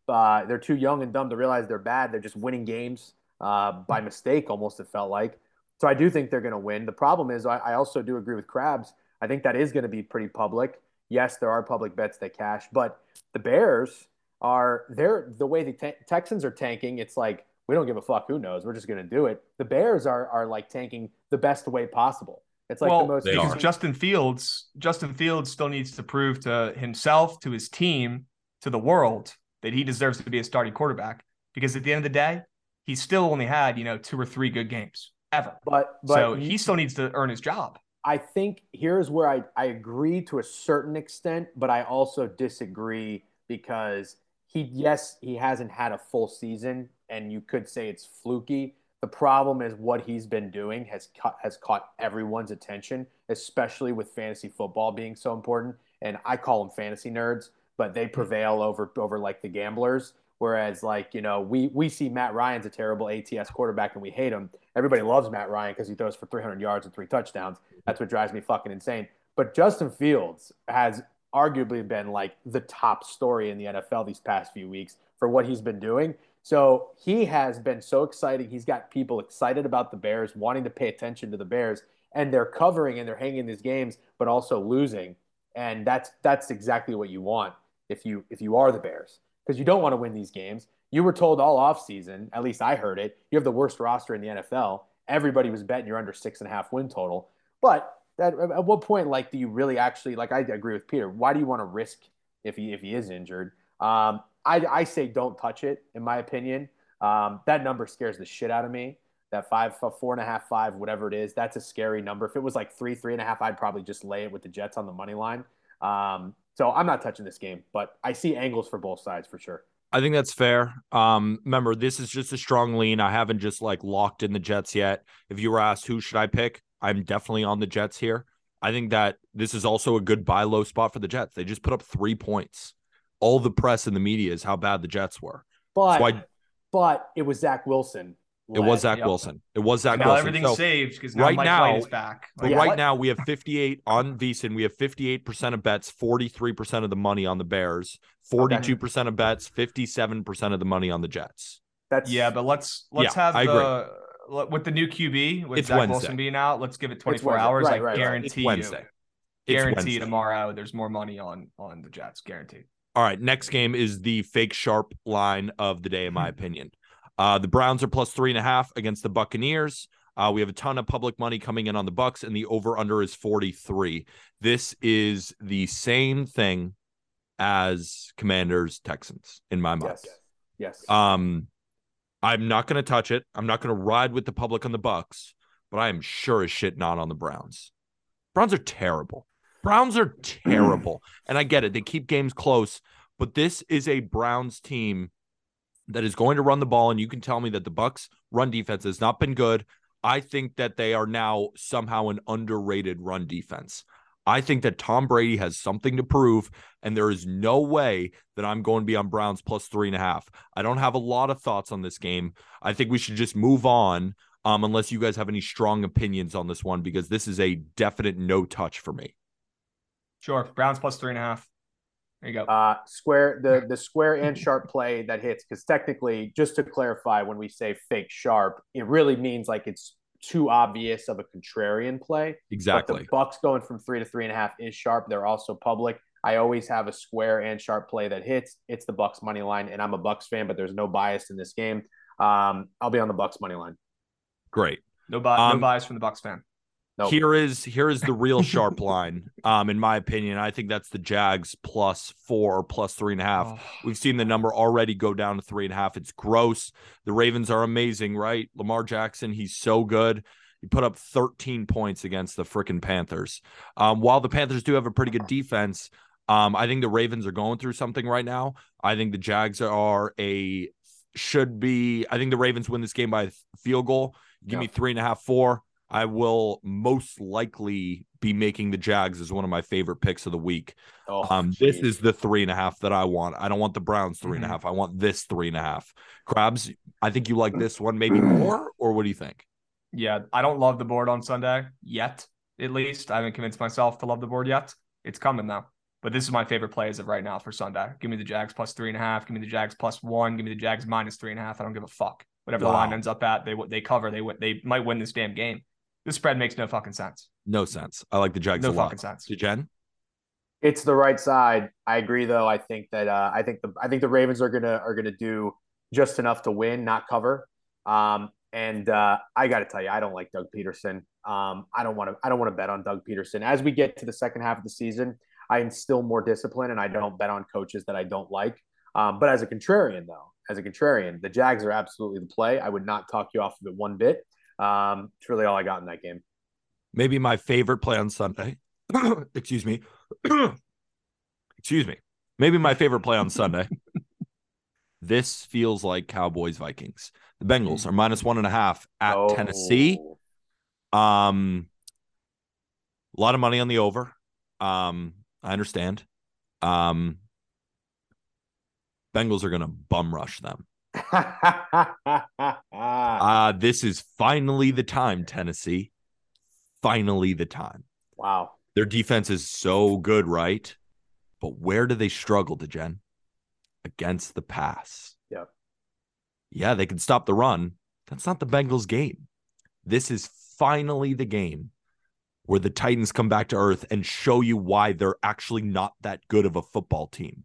Uh, they're too young and dumb to realize they're bad. They're just winning games uh, by mistake. Almost it felt like. So I do think they're going to win. The problem is I, I also do agree with Krabs. I think that is going to be pretty public. Yes, there are public bets that cash, but the Bears are they're the way the te- Texans are tanking. It's like, we don't give a fuck. Who knows? We're just going to do it. The Bears are are like tanking the best way possible. It's like well, the most because Justin Fields, Justin Fields still needs to prove to himself, to his team, to the world that he deserves to be a starting quarterback. Because at the end of the day, he still only had, you know, two or three good games. Ever. But, but so he still needs to earn his job. I think here's where I, I agree to a certain extent, but I also disagree because he, yes, he hasn't had a full season and you could say it's fluky, The problem is what he's been doing has ca- has caught everyone's attention, especially with fantasy football being so important. And I call them fantasy nerds, but they prevail over over like the gamblers. Whereas, like, you know, we we see Matt Ryan's a terrible A T S quarterback and we hate him. Everybody loves Matt Ryan because he throws for three hundred yards and three touchdowns. That's what drives me fucking insane. But Justin Fields has arguably been like the top story in the N F L these past few weeks for what he's been doing. So he has been so exciting. He's got people excited about the Bears, wanting to pay attention to the Bears, and they're covering and they're hanging these games, but also losing. And that's that's exactly what you want if you if you are the Bears. Because you don't want to win these games. You were told all offseason, at least I heard it, you have the worst roster in the N F L. Everybody was betting you're under six and a half win total. But that, at what point, like, do you really actually, like, I agree with Peter. Why do you want to risk if he if he is injured? Um, I, I say don't touch it, in my opinion. Um, that number scares the shit out of me. That five, four and a half, five, whatever it is, that's a scary number. If it was like three, three and a half, I'd probably just lay it with the Jets on the money line. Um, So I'm not touching this game, but I see angles for both sides for sure. I think that's fair. Um, remember, this is just a strong lean. I haven't just like locked in the Jets yet. If you were asked who should I pick, I'm definitely on the Jets here. I think that this is also a good buy low spot for the Jets. They just put up three points. All the press and the media is how bad the Jets were. But so I, but it was Zach Wilson. It was Zach Wilson. It was Zach Wilson. Now everything's saved because now Mike White is back. But right now we have fifty-eight on VSiN. We have fifty-eight percent of bets, forty-three percent of the money on the Bears, forty-two percent of bets, fifty-seven percent of the money on the Jets. That's yeah, but let's let's yeah, have I the agree. With the new Q B with it's Zach Wednesday. Wilson being out. Let's give it twenty-four hours. Right, I right, guarantee right. It's you. It's guarantee Wednesday. Tomorrow there's more money on on the Jets. Guaranteed. All right, next game is the fake sharp line of the day, in my opinion. Uh, the Browns are plus three and a half against the Buccaneers. Uh, we have a ton of public money coming in on the Bucs, and the over-under is forty-three. This is the same thing as Commanders Texans in my mind. Yes. yes. Um, I'm not going to touch it. I'm not going to ride with the public on the Bucs, but I am sure as shit not on the Browns. Browns are terrible. Browns are terrible, and I get it. They keep games close, but this is a Browns team that is going to run the ball, and you can tell me that the Bucs' run defense has not been good. I think that they are now somehow an underrated run defense. I think that Tom Brady has something to prove, and there is no way that I'm going to be on Browns plus three and a half. I don't have a lot of thoughts on this game. I think we should just move on um, unless you guys have any strong opinions on this one, because this is a definite no touch for me. Sure. Browns plus three and a half. There you go. Uh, square the the square and sharp play that hits, because technically, just to clarify, when we say fake sharp, it really means like it's too obvious of a contrarian play. Exactly. But the Bucs going from three to three and a half is sharp. They're also public. I always have a square and sharp play that hits. It's the Bucs money line, and I'm a Bucs fan, but there's no bias in this game. Um, I'll be on the Bucs money line. Great. No, bi- um, no bias from the Bucs fan. Nope. Here is here is the real sharp line, um, in my opinion. I think that's the Jags plus four or plus three and a half. Oh. We've seen the number already go down to three and a half. It's gross. The Ravens are amazing, right? Lamar Jackson, he's so good. He put up thirteen points against the freaking Panthers. Um, while the Panthers do have a pretty good defense, um, I think the Ravens are going through something right now. I think the Jags are a should be. I think the Ravens win this game by a field goal. Give yeah. me three and a half, four. I will most likely be making the Jags as one of my favorite picks of the week. Oh, um, this is the three and a half that I want. I don't want the Browns three mm-hmm. and a half. I want this three and a half. Krabs, I think you like this one maybe more, or what do you think? Yeah, I don't love the board on Sunday yet, at least. I haven't convinced myself to love the board yet. It's coming, though. But this is my favorite play as of right now for Sunday. Give me the Jags plus three and a half. Give me the Jags plus one. Give me the Jags minus three and a half. I don't give a fuck. Whatever wow. the line ends up at, they they cover. They they might win this damn game. This spread makes no fucking sense. No sense. I like the Jags no a lot. No fucking sense. To Jen? It's the right side. I agree, though. I think that uh, I think the I think the Ravens are gonna are gonna do just enough to win, not cover. Um, and uh, I got to tell you, I don't like Doug Peterson. Um, I don't want to. I don't want to bet on Doug Peterson. As we get to the second half of the season, I am still more disciplined, and I don't bet on coaches that I don't like. Um, but as a contrarian, though, as a contrarian, the Jags are absolutely the play. I would not talk you off of it one bit. Um, it's really all I got in that game. Maybe my favorite play on Sunday. Excuse me. Excuse me. Maybe my favorite play on Sunday This feels like Cowboys Vikings. The Bengals are minus one and a half at oh. Tennessee. Um, a lot of money on the over. Um, I understand. Um, Bengals are going to bum rush them. uh, this is finally the time, Tennessee. Finally the time. Wow. Their defense is so good, right? But where do they struggle, DeGen? Against the pass. Yeah. Yeah, they can stop the run. That's not the Bengals' game. This is finally the game where the Titans come back to earth and show you why they're actually not that good of a football team.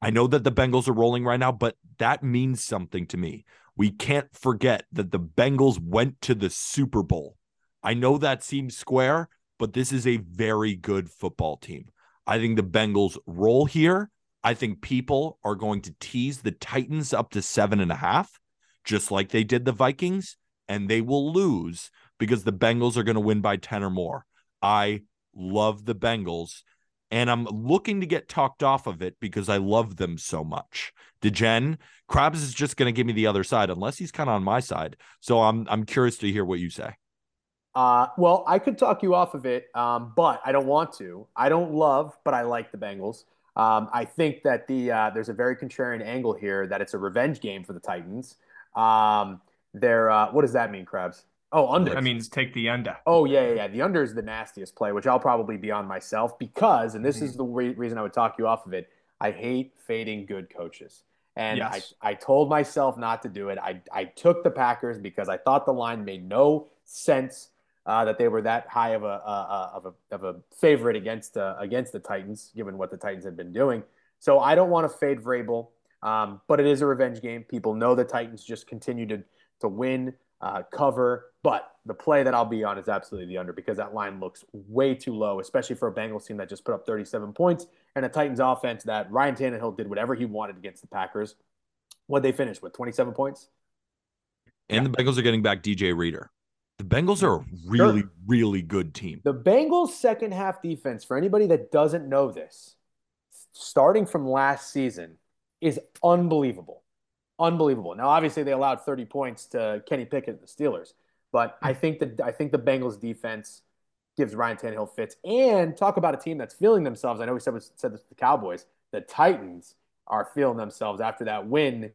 I know that the Bengals are rolling right now, but that means something to me. We can't forget that the Bengals went to the Super Bowl. I know that seems square, but this is a very good football team. I think the Bengals roll here. I think people are going to tease the Titans up to seven and a half, just like they did the Vikings, and they will lose because the Bengals are going to win by ten or more. I love the Bengals, and I'm looking to get talked off of it because I love them so much. DeGen, Krabs is just going to give me the other side, unless he's kind of on my side. So I'm I'm curious to hear what you say. Uh, well, I could talk you off of it, um, but I don't want to. I don't love, but I like the Bengals. Um, I think that the uh, there's a very contrarian angle here that it's a revenge game for the Titans. Um, they're uh, what does that mean, Krabs? Oh, under. That means take the under. Oh, yeah, yeah, yeah. The under is the nastiest play, which I'll probably be on myself because, and this mm-hmm. is the re- reason I would talk you off of it, I hate fading good coaches. And yes. I, I told myself not to do it. I, I took the Packers because I thought the line made no sense Uh, that they were that high of a uh, of a of a favorite against uh, against the Titans, given what the Titans have been doing. So I don't want to fade Vrabel, um, but it is a revenge game. People know the Titans just continue to to win, uh, cover. But the play that I'll be on is absolutely the under because that line looks way too low, especially for a Bengals team that just put up thirty-seven points and a Titans offense that Ryan Tannehill did whatever he wanted against the Packers. What'd they finish with? twenty-seven points. And yeah. The Bengals are getting back D J Reader. The Bengals are a really, sure. really good team. The Bengals' second half defense, for anybody that doesn't know this, starting from last season, is unbelievable. Unbelievable. Now, obviously, they allowed thirty points to Kenny Pickett and the Steelers, but I think that I think the Bengals' defense gives Ryan Tannehill fits. And talk about a team that's feeling themselves. I know we said, we said this to the Cowboys. The Titans are feeling themselves after that win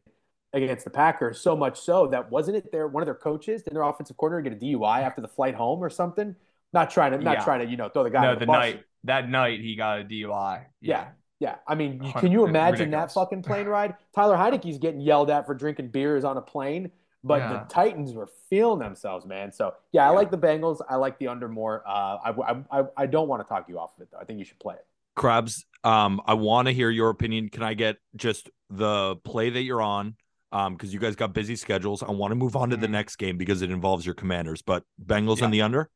against the Packers, so much so that wasn't it their one of their coaches, did their offensive coordinator get a D U I after the flight home or something? Not trying to, not yeah. trying to, you know, throw the guy. No, the, the night that night he got a D U I. Yeah, yeah. yeah. I mean, can you imagine ridiculous. that fucking plane ride? Tyler Heineke's getting yelled at for drinking beers on a plane, but yeah. the Titans were feeling themselves, man. So yeah, I yeah. like the Bengals. I like the under more. Uh, I I I don't want to talk you off of it though. I think you should play it. Krabs, um, I want to hear your opinion. Can I get just the play that you're on? Um, because you guys got busy schedules. I want to move on to the next game because it involves your Commanders, but Bengals yeah. in the under?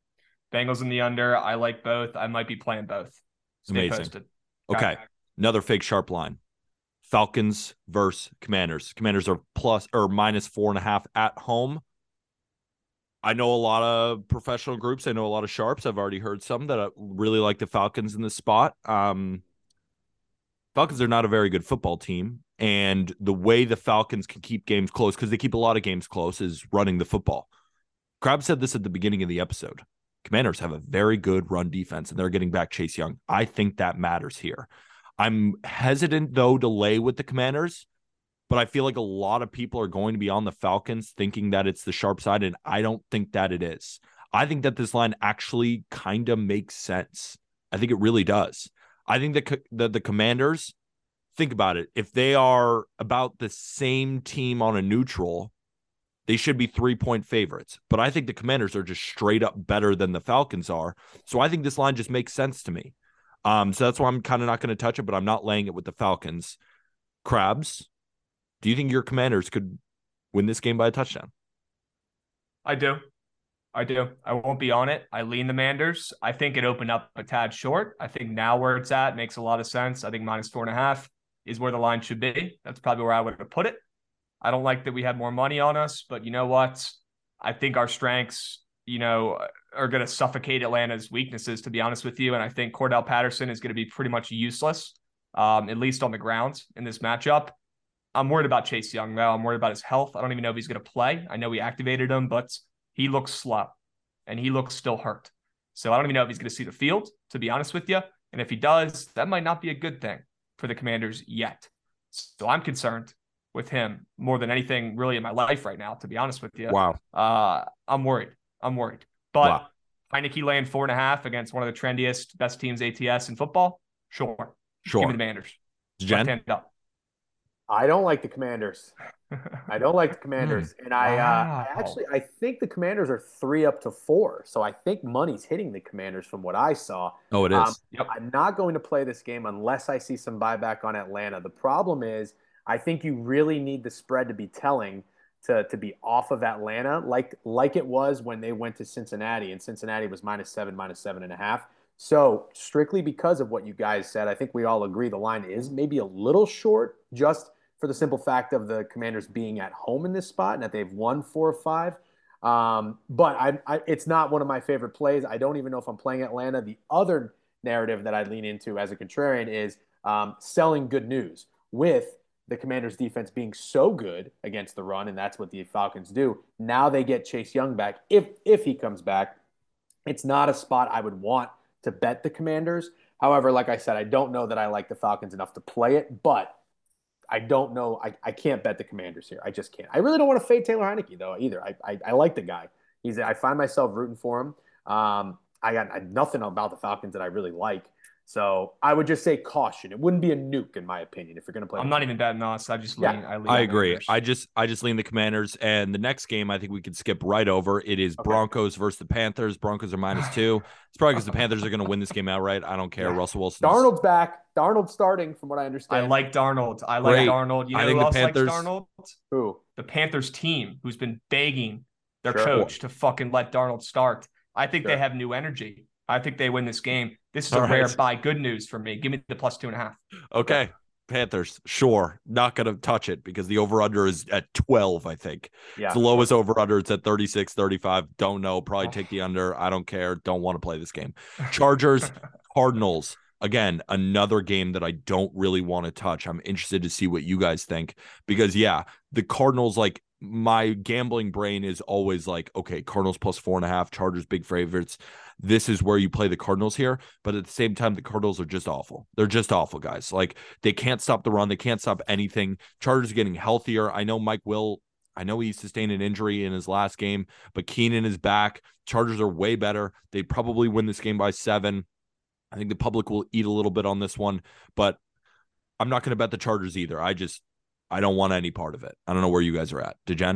Bengals in the under. I like both. I might be playing both. Stay Amazing. Posted. Okay. Got Another fake sharp line. Falcons versus Commanders. Commanders are plus or minus four and a half at home. I know a lot of professional groups. I know a lot of sharps. I've already heard some that really like the Falcons in this spot. Um, Falcons are not a very good football team. And the way the Falcons can keep games close, because they keep a lot of games close, is running the football. Krabs said this at the beginning of the episode. Commanders have a very good run defense, and they're getting back Chase Young. I think that matters here. I'm hesitant, though, to lay with the Commanders, but I feel like a lot of people are going to be on the Falcons thinking that it's the sharp side, and I don't think that it is. I think that this line actually kind of makes sense. I think it really does. I think that the, the Commanders... Think about it. If they are about the same team on a neutral, they should be three-point favorites. But I think the Commanders are just straight up better than the Falcons are. So I think this line just makes sense to me. Um, so that's why I'm kind of not going to touch it, but I'm not laying it with the Falcons. Krabs, do you think your Commanders could win this game by a touchdown? I do. I do. I won't be on it. I lean the Manders. I think it opened up a tad short. I think now where it's at makes a lot of sense. I think minus four and a half is where the line should be. That's probably where I would have put it. I don't like that we had more money on us, but you know what? I think our strengths, you know, are going to suffocate Atlanta's weaknesses, to be honest with you. And I think Cordell Patterson is going to be pretty much useless, um, at least on the ground in this matchup. I'm worried about Chase Young, though. I'm worried about his health. I don't even know if he's going to play. I know we activated him, but he looks slow, and he looks still hurt. So I don't even know if he's going to see the field, to be honest with you. And if he does, that might not be a good thing for the Commanders yet. So I'm concerned with him more than anything really in my life right now, to be honest with you. Wow. Uh, I'm worried. I'm worried. But wow. Heineke laying four and a half against one of the trendiest, best teams A T S in football? Sure. Sure. Give me the Commanders. Jen? I don't like the Commanders. I don't like the Commanders. And I, wow. uh, I actually I think the Commanders are three up to four. So I think money's hitting the Commanders from what I saw. Oh, it is. Um, yep. I'm not going to play this game unless I see some buyback on Atlanta. The problem is I think you really need the spread to be telling to to be off of Atlanta like like it was when they went to Cincinnati, and Cincinnati was minus seven, minus seven and a half. So strictly because of what you guys said, I think we all agree the line is maybe a little short just for the simple fact of the Commanders being at home in this spot and that they've won four or five. Um, but I, I, it's not one of my favorite plays. I don't even know if I'm playing Atlanta. The other narrative that I lean into as a contrarian is um, selling good news with the Commanders defense being so good against the run, and that's what the Falcons do. Now they get Chase Young back. If, if he comes back, it's not a spot I would want to bet the Commanders. However, like I said, I don't know that I like the Falcons enough to play it, but I don't know. I, I can't bet the Commanders here. I just can't. I really don't want to fade Taylor Heineke, though, either. I, I, I like the guy. He's. I find myself rooting for him. Um, I got I, nothing about the Falcons that I really like. So I would just say caution. It wouldn't be a nuke, in my opinion, if you're going to play. I'm not even betting us. I just lean. Yeah. I, lean I agree. I just I just lean the Commanders. And the next game, I think we could skip right over. It is okay. Broncos versus the Panthers. Broncos are minus two. It's probably because the Panthers are going to win this game outright. I don't care. Yeah. Russell Wilson. Darnold's back. Darnold starting, from what I understand. I like Darnold. I like Great. Darnold. You know I think who the else Panthers... likes Darnold? Who? The Panthers team, who's been begging their sure. coach to fucking let Darnold start. I think sure. they have new energy. I think they win this game. This is All a rare right. buy. Good news for me. Give me the plus two and a half. Okay. Panthers. Sure. Not going to touch it because the over-under is at twelve, I think. Yeah. It's the lowest over-under. It's at thirty-six, thirty-five. Don't know. Probably take the under. I don't care. Don't want to play this game. Chargers, Cardinals. Again, another game that I don't really want to touch. I'm interested to see what you guys think because, yeah, the Cardinals, like, my gambling brain is always like, okay, Cardinals plus four and a half, Chargers big favorites. This is where you play the Cardinals here. But at the same time, the Cardinals are just awful. They're just awful, guys. Like, they can't stop the run. They can't stop anything. Chargers are getting healthier. I know Mike will. I know he sustained an injury in his last game, but Keenan is back. Chargers are way better. They probably win this game by seven. I think the public will eat a little bit on this one, but I'm not going to bet the Chargers either. I just, I don't want any part of it. I don't know where you guys are at. DeGen?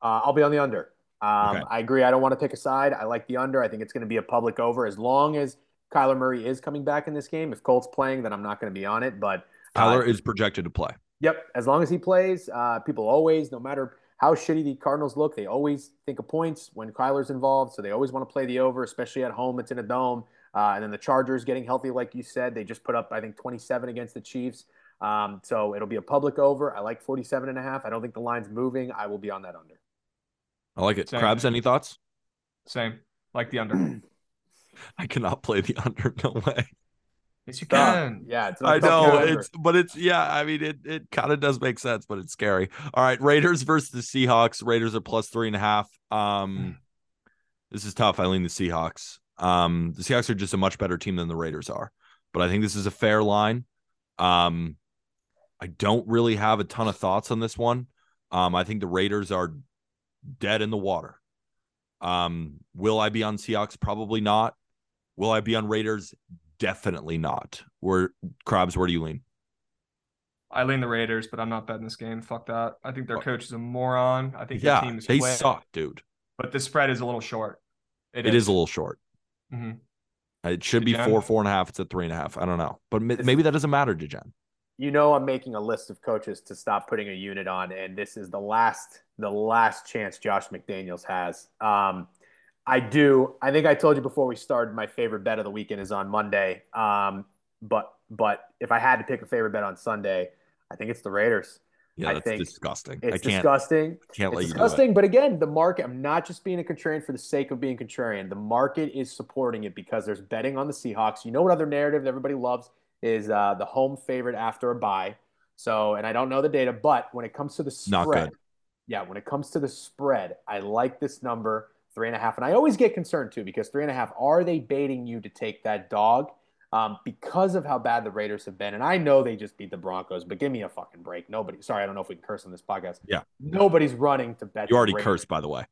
Uh, I'll be on the under. Um, okay. I agree. I don't want to pick a side. I like the under. I think it's going to be a public over as long as Kyler Murray is coming back in this game. If Colt's playing, then I'm not going to be on it. But uh, Kyler is projected to play. Yep. As long as he plays, uh, people always, no matter how shitty the Cardinals look, they always think of points when Kyler's involved. So they always want to play the over, especially at home. It's in a dome. Uh, and then the Chargers getting healthy, like you said. They just put up, I think, twenty-seven against the Chiefs. Um, so it'll be a public over. I like forty-seven and a half. I don't think the line's moving. I will be on that under. I like it. Same. Krabs, any thoughts? Same. Like the under. I cannot play the under. No way. Yes, you can. Yeah. It's I know. It's, but it's, yeah, I mean, it, it kind of does make sense, but it's scary. All right. Raiders versus the Seahawks. Raiders are plus three and a half. Um, this is tough. I lean the Seahawks. Um, the Seahawks are just a much better team than the Raiders are, but I think this is a fair line. Um, I don't really have a ton of thoughts on this one. Um, I think the Raiders are dead in the water. Um, will I be on Seahawks? Probably not. Will I be on Raiders? Definitely not. Where Krabs, where do you lean? I lean the Raiders, but I'm not betting this game. Fuck that. I think their coach is a moron. I think yeah, their team is they quick. Suck, dude. But the spread is a little short. It, it is. is a little short. Mm-hmm. It should be Dejan? four, four and a half. It's at three and a half. I don't know, but m- maybe that doesn't matter, Dejan. You know, I'm making a list of coaches to stop putting a unit on, and this is the last, the last chance Josh McDaniels has. Um, I do. I think I told you before we started. My favorite bet of the weekend is on Monday. Um, but but if I had to pick a favorite bet on Sunday, I think it's the Raiders. Yeah, I that's think disgusting. It's I can't, disgusting. I can't let it's you disgusting, do it. But again, the market, I'm not just being a contrarian for the sake of being contrarian. The market is supporting it because there's betting on the Seahawks. You know what other narrative that everybody loves is uh, the home favorite after a bye. So, and I don't know the data, but when it comes to the spread, not good. yeah, when it comes to the spread, I like this number three and a half. And I always get concerned too, because three and a half, are they baiting you to take that dog? Um, because of how bad the Raiders have been. And I know they just beat the Broncos, but give me a fucking break. Nobody, sorry, I don't know if we can curse on this podcast. Yeah. Nobody's running to bet. You already Raiders. Cursed, by the way.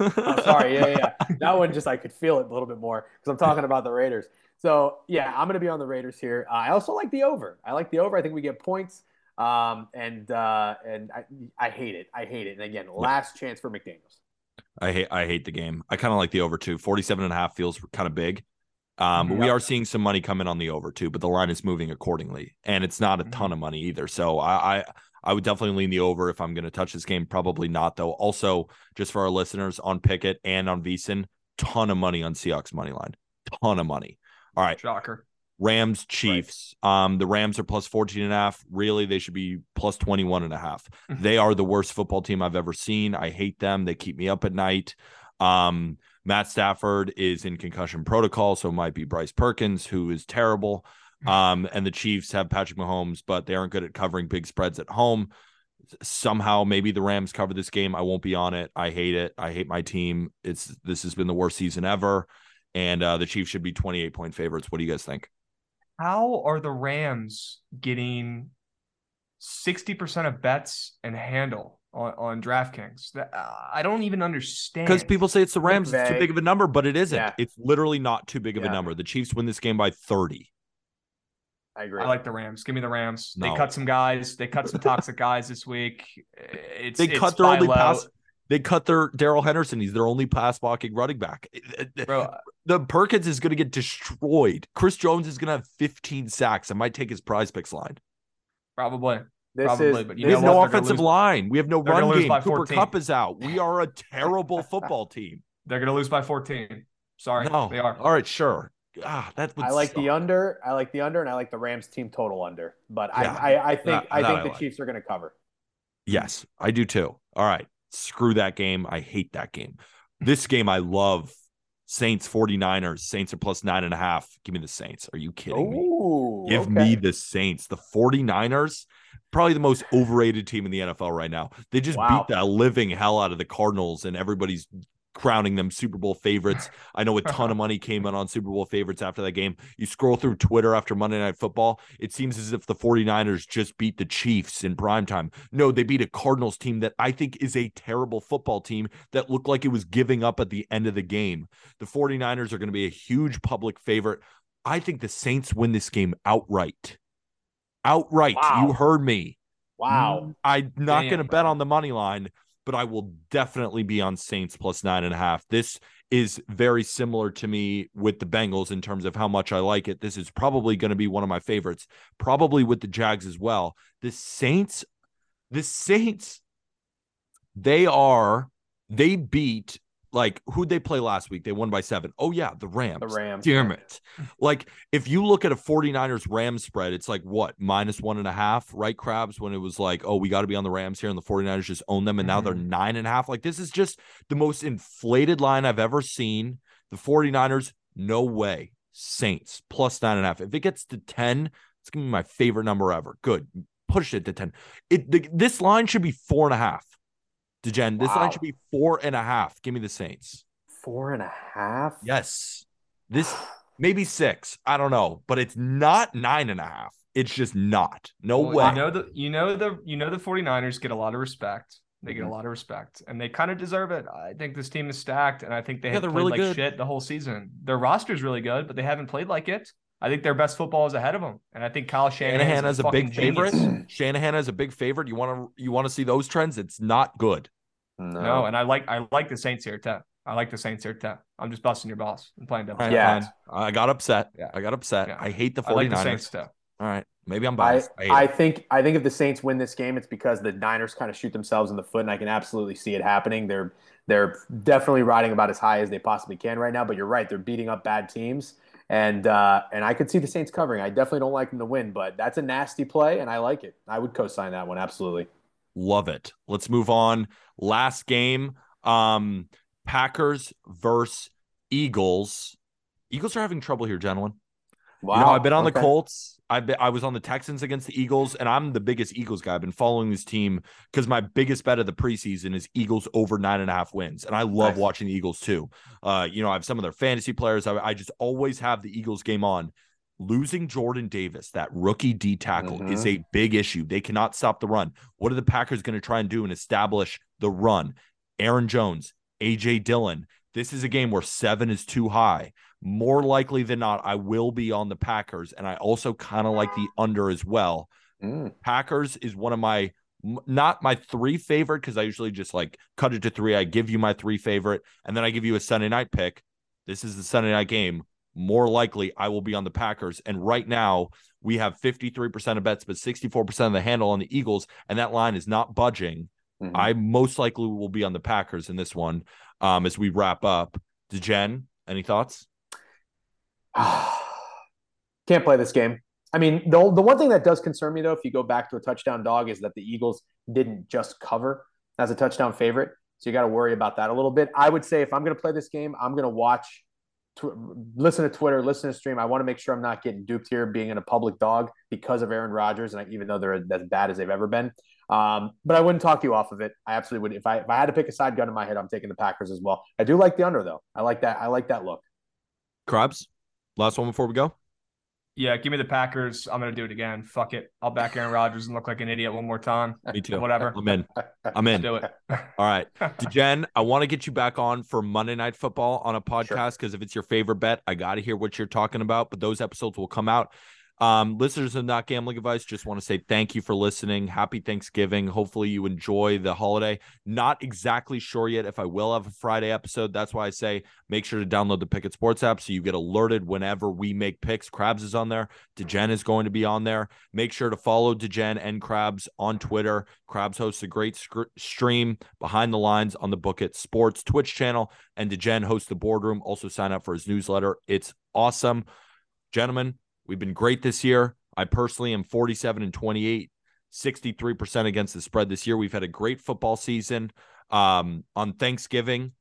oh, sorry. Yeah, yeah, yeah. That one just, I could feel it a little bit more because I'm talking about the Raiders. So, yeah, I'm going to be on the Raiders here. Uh, I also like the over. I like the over. I think we get points. Um, and uh, and I, I hate it. I hate it. And again, last yeah. chance for McDaniels. I hate, I hate the game. I kind of like the over too. forty-seven and a half feels kind of big. Um, but we are seeing some money come in on the over too, but the line is moving accordingly, and it's not a ton of money either. So I, I, I would definitely lean the over if I'm going to touch this game. Probably not though. Also, just for our listeners on Pikkit and on VSiN, ton of money on Seahawks money line, ton of money. All right, shocker. Rams Chiefs. Right. Um, the Rams are plus fourteen and a half. Really, they should be plus twenty-one and a half. They are the worst football team I've ever seen. I hate them. They keep me up at night. Um. Matt Stafford is in concussion protocol, so it might be Bryce Perkins, who is terrible. Um, and the Chiefs have Patrick Mahomes, but they aren't good at covering big spreads at home. Somehow, maybe the Rams cover this game. I won't be on it. I hate it. I hate my team. It's This has been the worst season ever, and uh, the Chiefs should be twenty-eight point favorites. What do you guys think? How are the Rams getting sixty percent of bets and handle on, on DraftKings? That, uh, I don't even understand. Because people say it's the Rams, it's, it's too big of a number, but it isn't. Yeah. It's literally not too big of yeah. a number. The Chiefs win this game by thirty. I agree. I like the Rams. Give me the Rams. No. They cut some guys. They cut some toxic guys this week. It's They it's cut their only low. pass. They cut their Daryl Henderson. He's their only pass blocking running back. Bro, the Perkins is going to get destroyed. Chris Jones is going to have fifteen sacks. I might take his PrizePicks line. Probably. This Probably, is, but you know, there's no offensive line. We have no run game. Cooper Kupp is out. We are a terrible football team. They're going to lose by fourteen. Sorry, no. They are. All right, sure. Ah, that I like suck. the under. I like the under, and I like the Rams team total under. But yeah, I, I, I think that, I think I the like. Chiefs are going to cover. Yes, I do too. All right, screw that game. I hate that game. This game I love. Saints 49ers. Saints are plus nine and a half. Give me the Saints. Are you kidding Ooh, me? Give okay. me the Saints. The 49ers. Probably the most overrated team in the N F L right now. They just wow. beat the living hell out of the Cardinals, and everybody's crowning them Super Bowl favorites. I know a ton of money came in on Super Bowl favorites after that game. You scroll through Twitter after Monday Night Football, it seems as if the 49ers just beat the Chiefs in primetime. No, they beat a Cardinals team that I think is a terrible football team that looked like it was giving up at the end of the game. The 49ers are going to be a huge public favorite. I think the Saints win this game outright. Outright, wow. you heard me. Wow. I'm not going to bet on the money line, but I will definitely be on Saints plus nine and a half. This is very similar to me with the Bengals in terms of how much I like it. This is probably going to be one of my favorites, probably with the Jags as well. The Saints, the Saints, they are, they beat, like, who'd they play last week? They won by seven. Oh, yeah, the Rams. The Rams. Damn it. Like, if you look at a 49ers Rams spread, it's like, what, minus one and a half, right, Krabs? When it was like, oh, we got to be on the Rams here, and the 49ers just own them, and now they're nine and a half. Like, this is just the most inflated line I've ever seen. The 49ers, no way. Saints, plus nine and a half. If it gets to ten, it's going to be my favorite number ever. Good. Push it to ten. It the, This line should be four and a half. DeGen, this wow. line should be four and a half. Give me the Saints. Four and a half? Yes. This maybe six. I don't know, but it's not nine and a half. It's just not. No well, way. You know the you know the you know the 49ers get a lot of respect. They get a lot of respect, and they kind of deserve it. I think this team is stacked, and I think they yeah, have played really like good. shit the whole season. Their roster's really good, but they haven't played like it. I think their best football is ahead of them, and I think Kyle Shanahan is a, a big favorite. Genius. Shanahan is a big favorite. You want to you want to see those trends? It's not good. No. no, and I like I like the Saints here too. I like the Saints here too. I'm just busting your balls. I'm playing double. Yeah, fine. I got upset. Yeah. I got upset. Yeah. I hate the 49ers. I like the Saints too. All right, maybe I'm biased. I, I, I think I think if the Saints win this game, it's because the Niners kind of shoot themselves in the foot, and I can absolutely see it happening. They're they're definitely riding about as high as they possibly can right now. But you're right; they're beating up bad teams, and uh, and I could see the Saints covering. I definitely don't like them to win, but that's a nasty play, and I like it. I would co-sign that one absolutely. Love it. Let's move on. Last game, um, Packers versus Eagles. Eagles are having trouble here, gentlemen. Wow. You know, I've been on okay. the Colts. I've been, I was on the Texans against the Eagles, and I'm the biggest Eagles guy. I've been following this team because my biggest bet of the preseason is Eagles over nine and a half wins. And I love nice. watching the Eagles too. Uh, you know, I have some of their fantasy players. I, I just always have the Eagles game on. Losing Jordan Davis, that rookie D tackle, mm-hmm. is a big issue. They cannot stop the run. What are the Packers going to try and do and establish the run? Aaron Jones, A J Dillon. This is a game where seven is too high. More likely than not, I will be on the Packers, and I also kind of like the under as well. Mm. Packers is one of my, not my three favorite, because I usually just like cut it to three. I give you my three favorite, and then I give you a Sunday night pick. This is the Sunday night game. More likely, I will be on the Packers, and right now we have fifty-three percent of bets, but sixty-four percent of the handle on the Eagles, and that line is not budging. Mm-hmm. I most likely will be on the Packers in this one um, as we wrap up. DeGen, any thoughts? Can't play this game. I mean, the the one thing that does concern me, though, if you go back to a touchdown dog, is that the Eagles didn't just cover as a touchdown favorite. So you got to worry about that a little bit. I would say if I'm going to play this game, I'm going to watch, tw- listen to Twitter, listen to stream. I want to make sure I'm not getting duped here, being in a public dog because of Aaron Rodgers, and I, even though they're as bad as they've ever been. Um, but I wouldn't talk you off of it. I absolutely would. If I if I had to pick a side gun in my head, I'm taking the Packers as well. I do like the under, though. I like that. I like that look. Krabs? Last one before we go? Yeah, give me the Packers. I'm going to do it again. Fuck it. I'll back Aaron Rodgers and look like an idiot one more time. Me too. Whatever. I'm in. I'm in. Let's do it. All right. DeGen, I want to get you back on for Monday Night Football on a podcast because sure. if it's your favorite bet, I got to hear what you're talking about. But those episodes will come out. Um, listeners of Not Gambling Advice, just want to say thank you for listening. Happy Thanksgiving. Hopefully you enjoy the holiday. Not exactly sure yet if I will have a Friday episode. That's why I say make sure to download the Pikkit Sports app so you get alerted whenever we make picks. Krabs is on there. DeGen is going to be on there. Make sure to follow DeGen and Krabs on Twitter. Krabs hosts a great sc- stream behind the lines on the Pikkit Sports Twitch channel, and DeGen hosts the Boardroom. Also sign up for his newsletter. It's awesome. Gentlemen, we've been great this year. I personally am forty-seven and twenty-eight, sixty-three percent against the spread this year. We've had a great football season. Um, on Thanksgiving,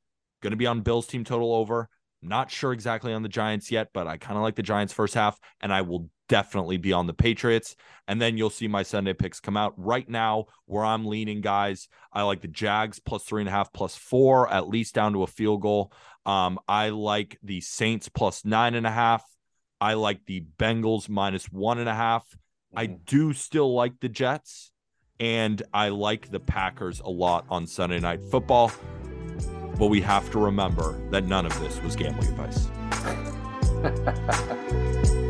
going to be on Bills team total over. Not sure exactly on the Giants yet, but I kind of like the Giants first half, and I will definitely be on the Patriots. And then you'll see my Sunday picks come out. Right now, where I'm leaning, guys, I like the Jags plus three and a half, plus four, at least down to a field goal. Um, I like the Saints plus nine and a half. I like the Bengals minus one and a half. I do still like the Jets, and I like the Packers a lot on Sunday Night Football. But we have to remember that none of this was gambling advice.